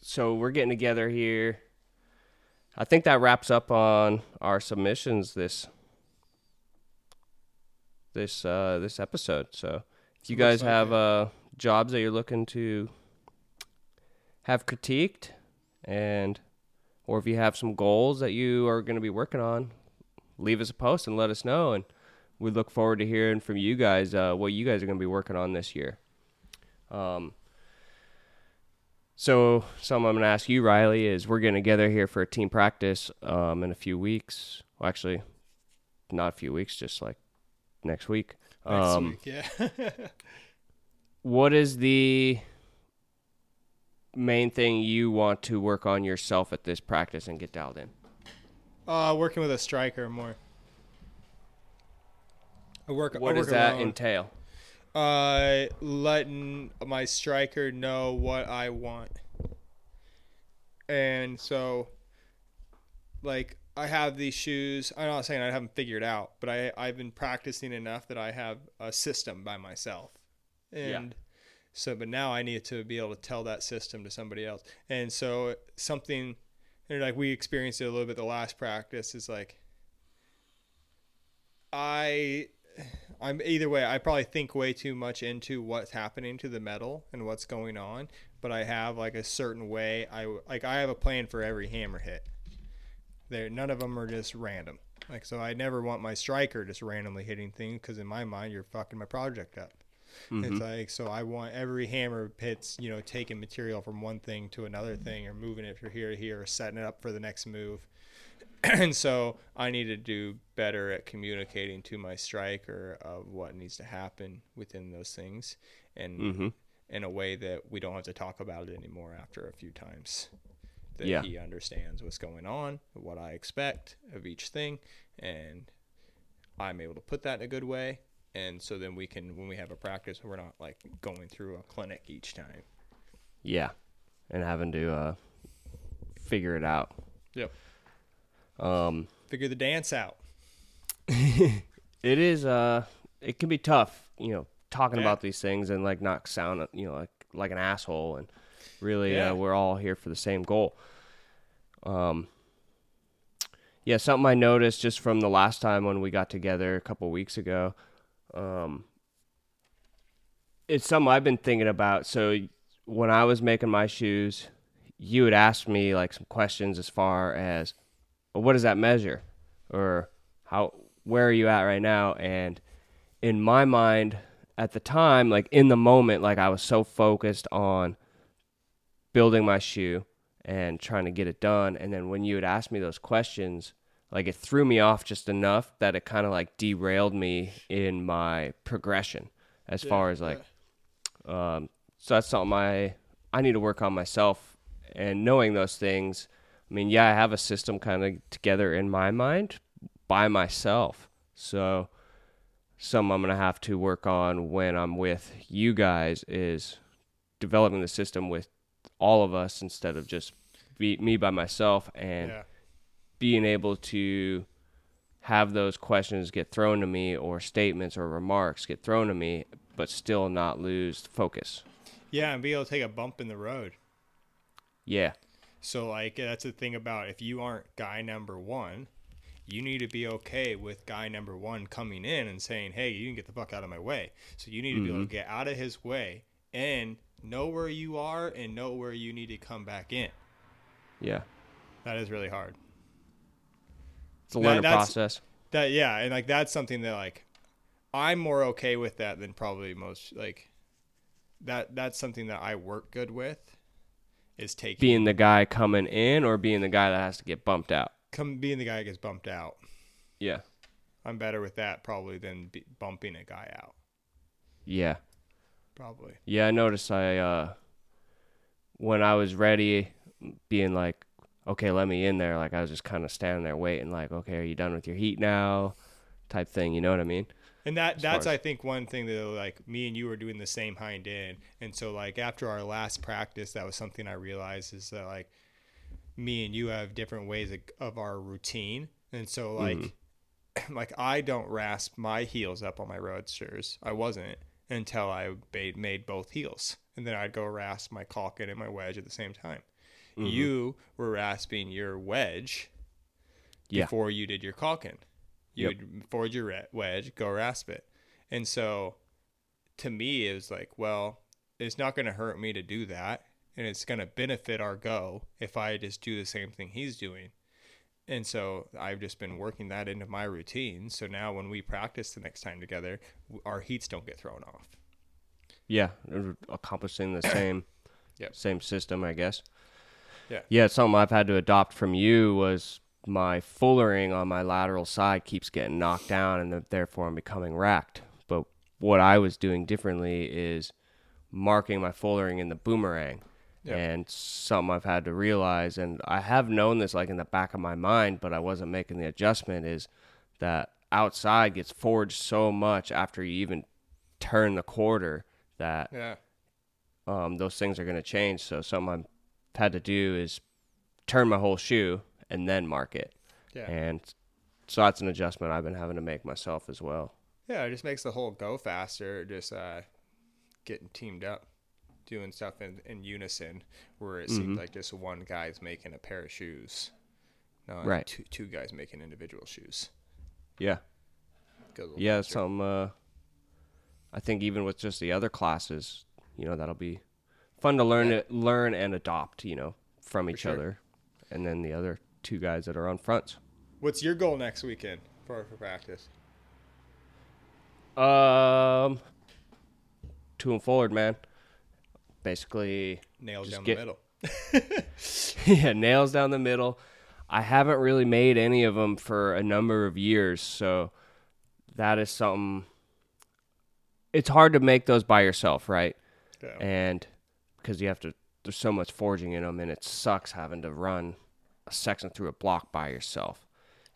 so we're getting together here. I think that wraps up on our submissions this episode. So if you guys have jobs that you're looking to have critiqued, and or if you have some goals that you are going to be working on, leave us a post and let us know, and we look forward to hearing from you guys what you guys are going to be working on this year. So something I'm going to ask you, Riley, is we're getting together here for a team practice in a few weeks. Well, actually, not a few weeks, just like next week. Next week, yeah. What is the main thing you want to work on yourself at this practice and get dialed in? Working with a striker more. What does that entail? Letting my striker know what I want. And so, like, I have these shoes. I'm not saying I haven't figured it out, but I've been practicing enough that I have a system by myself. And so, but now I need to be able to tell that system to somebody else. And so something, and like we experienced it a little bit the last practice, is like, I'm either way, I probably think way too much into what's happening to the metal and what's going on, but I have like a certain way. I have a plan for every hammer hit. None of them are just random. Like, so I never want my striker just randomly hitting things, because in my mind, you're fucking my project up. Mm-hmm. It's like, so I want every hammer hits, you know, taking material from one thing to another thing, or moving it from here to here, or setting it up for the next move. And so I need to do better at communicating to my striker of what needs to happen within those things, and in a way that we don't have to talk about it anymore after a few times. That he understands what's going on, what I expect of each thing, and I'm able to put that in a good way. And so then we can, when we have a practice, we're not like going through a clinic each time. Yeah, and having to figure it out. Yep. Figure the dance out. It is it can be tough, you know, talking about these things and like not sound, you know, like an asshole, and really we're all here for the same goal. Something I noticed just from the last time when we got together a couple weeks ago, it's something I've been thinking about. So when I was making my shoes, you would ask me like some questions as far as, well, what does that measure, or how, where are you at right now? And in my mind at the time, like in the moment, like I was so focused on building my shoe and trying to get it done. And then when you would ask me those questions, like it threw me off just enough that it kind of like derailed me in my progression as far as like, so that's something I need to work on myself, and knowing those things. I mean, I have a system kind of together in my mind by myself. So some I'm going to have to work on when I'm with you guys is developing the system with all of us instead of just me by myself, and being able to have those questions get thrown to me, or statements or remarks get thrown to me, but still not lose focus. Yeah, and be able to take a bump in the road. Yeah. So, like, that's the thing about if you aren't guy number one, you need to be okay with guy number one coming in and saying, hey, you can get the fuck out of my way. So you need to be able to get out of his way and know where you are and know where you need to come back in. Yeah. That is really hard. It's a learning process. And, like, that's something that, like, I'm more okay with that than probably most, like, that's something that I work good with. Is taking being the guy coming in, or being the guy that has to get bumped out. Being the guy that gets bumped out. Yeah, I'm better with that probably than bumping a guy out. Yeah, probably. Yeah, I noticed when I was ready, being like, okay, let me in there. Like, I was just kind of standing there waiting, like, okay, are you done with your heat now? Type thing, you know what I mean? And that's I think one thing that, like, me and you were doing the same hind end. And so, like, after our last practice, that was something I realized, is that, like, me and you have different ways of our routine. And so, like, I don't rasp my heels up on my roadsters. I wasn't until I made both heels. And then I'd go rasp my caulkin and my wedge at the same time. Mm-hmm. You were rasping your wedge before you did your caulkin. You would forge your wedge, go rasp it. And so to me, it was like, well, it's not going to hurt me to do that. And it's going to benefit our go if I just do the same thing he's doing. And so I've just been working that into my routine. So now when we practice the next time together, our heats don't get thrown off. Yeah, accomplishing the same system, I guess. Yeah, something I've had to adopt from you was my fullering on my lateral side keeps getting knocked down, and therefore I'm becoming racked. But what I was doing differently is marking my fullering in the boomerang. Yep. And something I've had to realize, and I have known this, like, in the back of my mind, but I wasn't making the adjustment, is that outside gets forged so much after you even turn the quarter that those things are going to change. So something I've had to do is turn my whole shoe and then mark it. Yeah. And so that's an adjustment I've been having to make myself as well. Yeah, it just makes the whole go faster, just getting teamed up, doing stuff in unison, where it seems like just one guy's making a pair of shoes, not two guys making individual shoes. Yeah. Yeah, some I think even with just the other classes, you know, that'll be fun to learn and adopt, you know, from each other, and then the other two guys that are on fronts. What's your goal next weekend for practice? To and forward, man. Basically nails down the middle. Yeah, nails down the middle. I haven't really made any of them for a number of years, so that is something. It's hard to make those by yourself, right? Yeah. And because you have to, there's so much forging in them, and it sucks having to run a section through a block by yourself.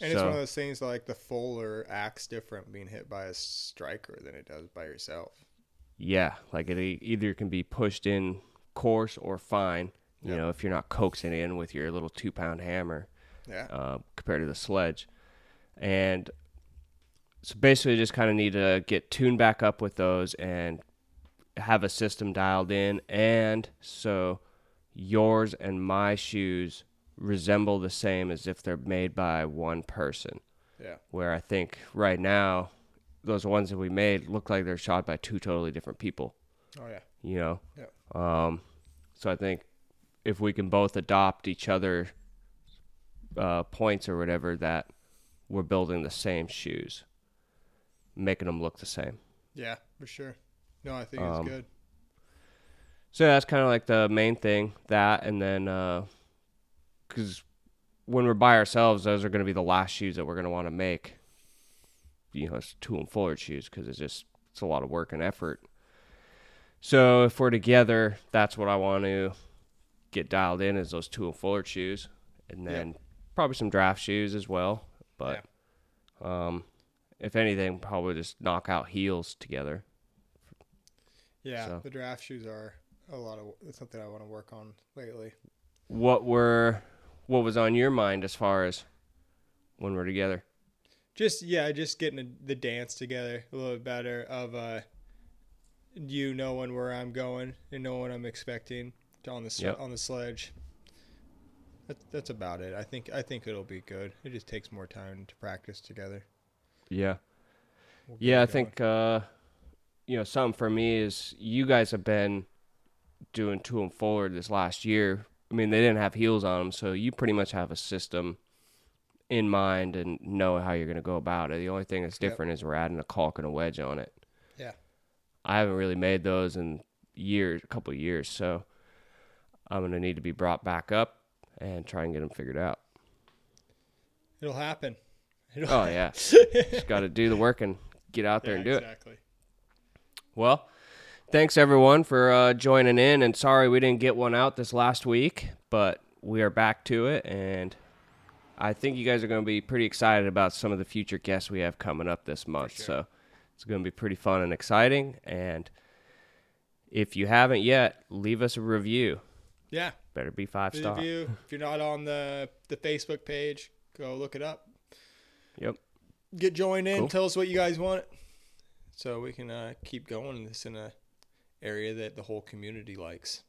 And so, it's one of those things, like, the fuller acts different being hit by a striker than it does by yourself. Yeah, like, it either can be pushed in coarse or fine, you know, if you're not coaxing it in with your little 2-pound hammer compared to the sledge. And so basically just kind of need to get tuned back up with those and have a system dialed in. And so yours and my shoes resemble the same as if they're made by one person. Yeah. Where I think right now, those ones that we made look like they're shot by two totally different people. Oh, yeah. You know? Yeah. So I think if we can both adopt each other points or whatever, that we're building the same shoes, making them look the same. Yeah, for sure. No, I think it's good. So that's kind of like the main thing, that, and then because when we're by ourselves, those are going to be the last shoes that we're going to want to make. You know, it's two and forward shoes, because it's a lot of work and effort. So if we're together, that's what I want to get dialed in, is those two and forward shoes, and then probably some draft shoes as well. But if anything, probably just knock out heels together. Yeah, so the draft shoes are a lot of something I want to work on lately. What was on your mind as far as when we're together? Just getting the dance together a little bit better, of you knowing where I'm going and knowing what I'm expecting on the sledge. That's about it. I think it'll be good. It just takes more time to practice together. Yeah. I think you know, something for me is you guys have been doing two and forward this last year. I mean, they didn't have heels on them, so you pretty much have a system in mind and know how you're going to go about it. The only thing that's different is we're adding a caulk and a wedge on it. Yeah. I haven't really made those in years, a couple of years, so I'm going to need to be brought back up and try and get them figured out. It'll happen. Oh, yeah. Just got to do the work and get out there and do it. Well, thanks everyone for joining in, and sorry we didn't get one out this last week, but we are back to it, and I think you guys are going to be pretty excited about some of the future guests we have coming up this month. Sure. So it's going to be pretty fun and exciting. And if you haven't yet, leave us a review. Yeah. Better be 5-star. Review. If you're not on the Facebook page, go look it up. Yep. Get joined in. Cool. Tell us what you guys want, so we can keep going this in a area that the whole community likes.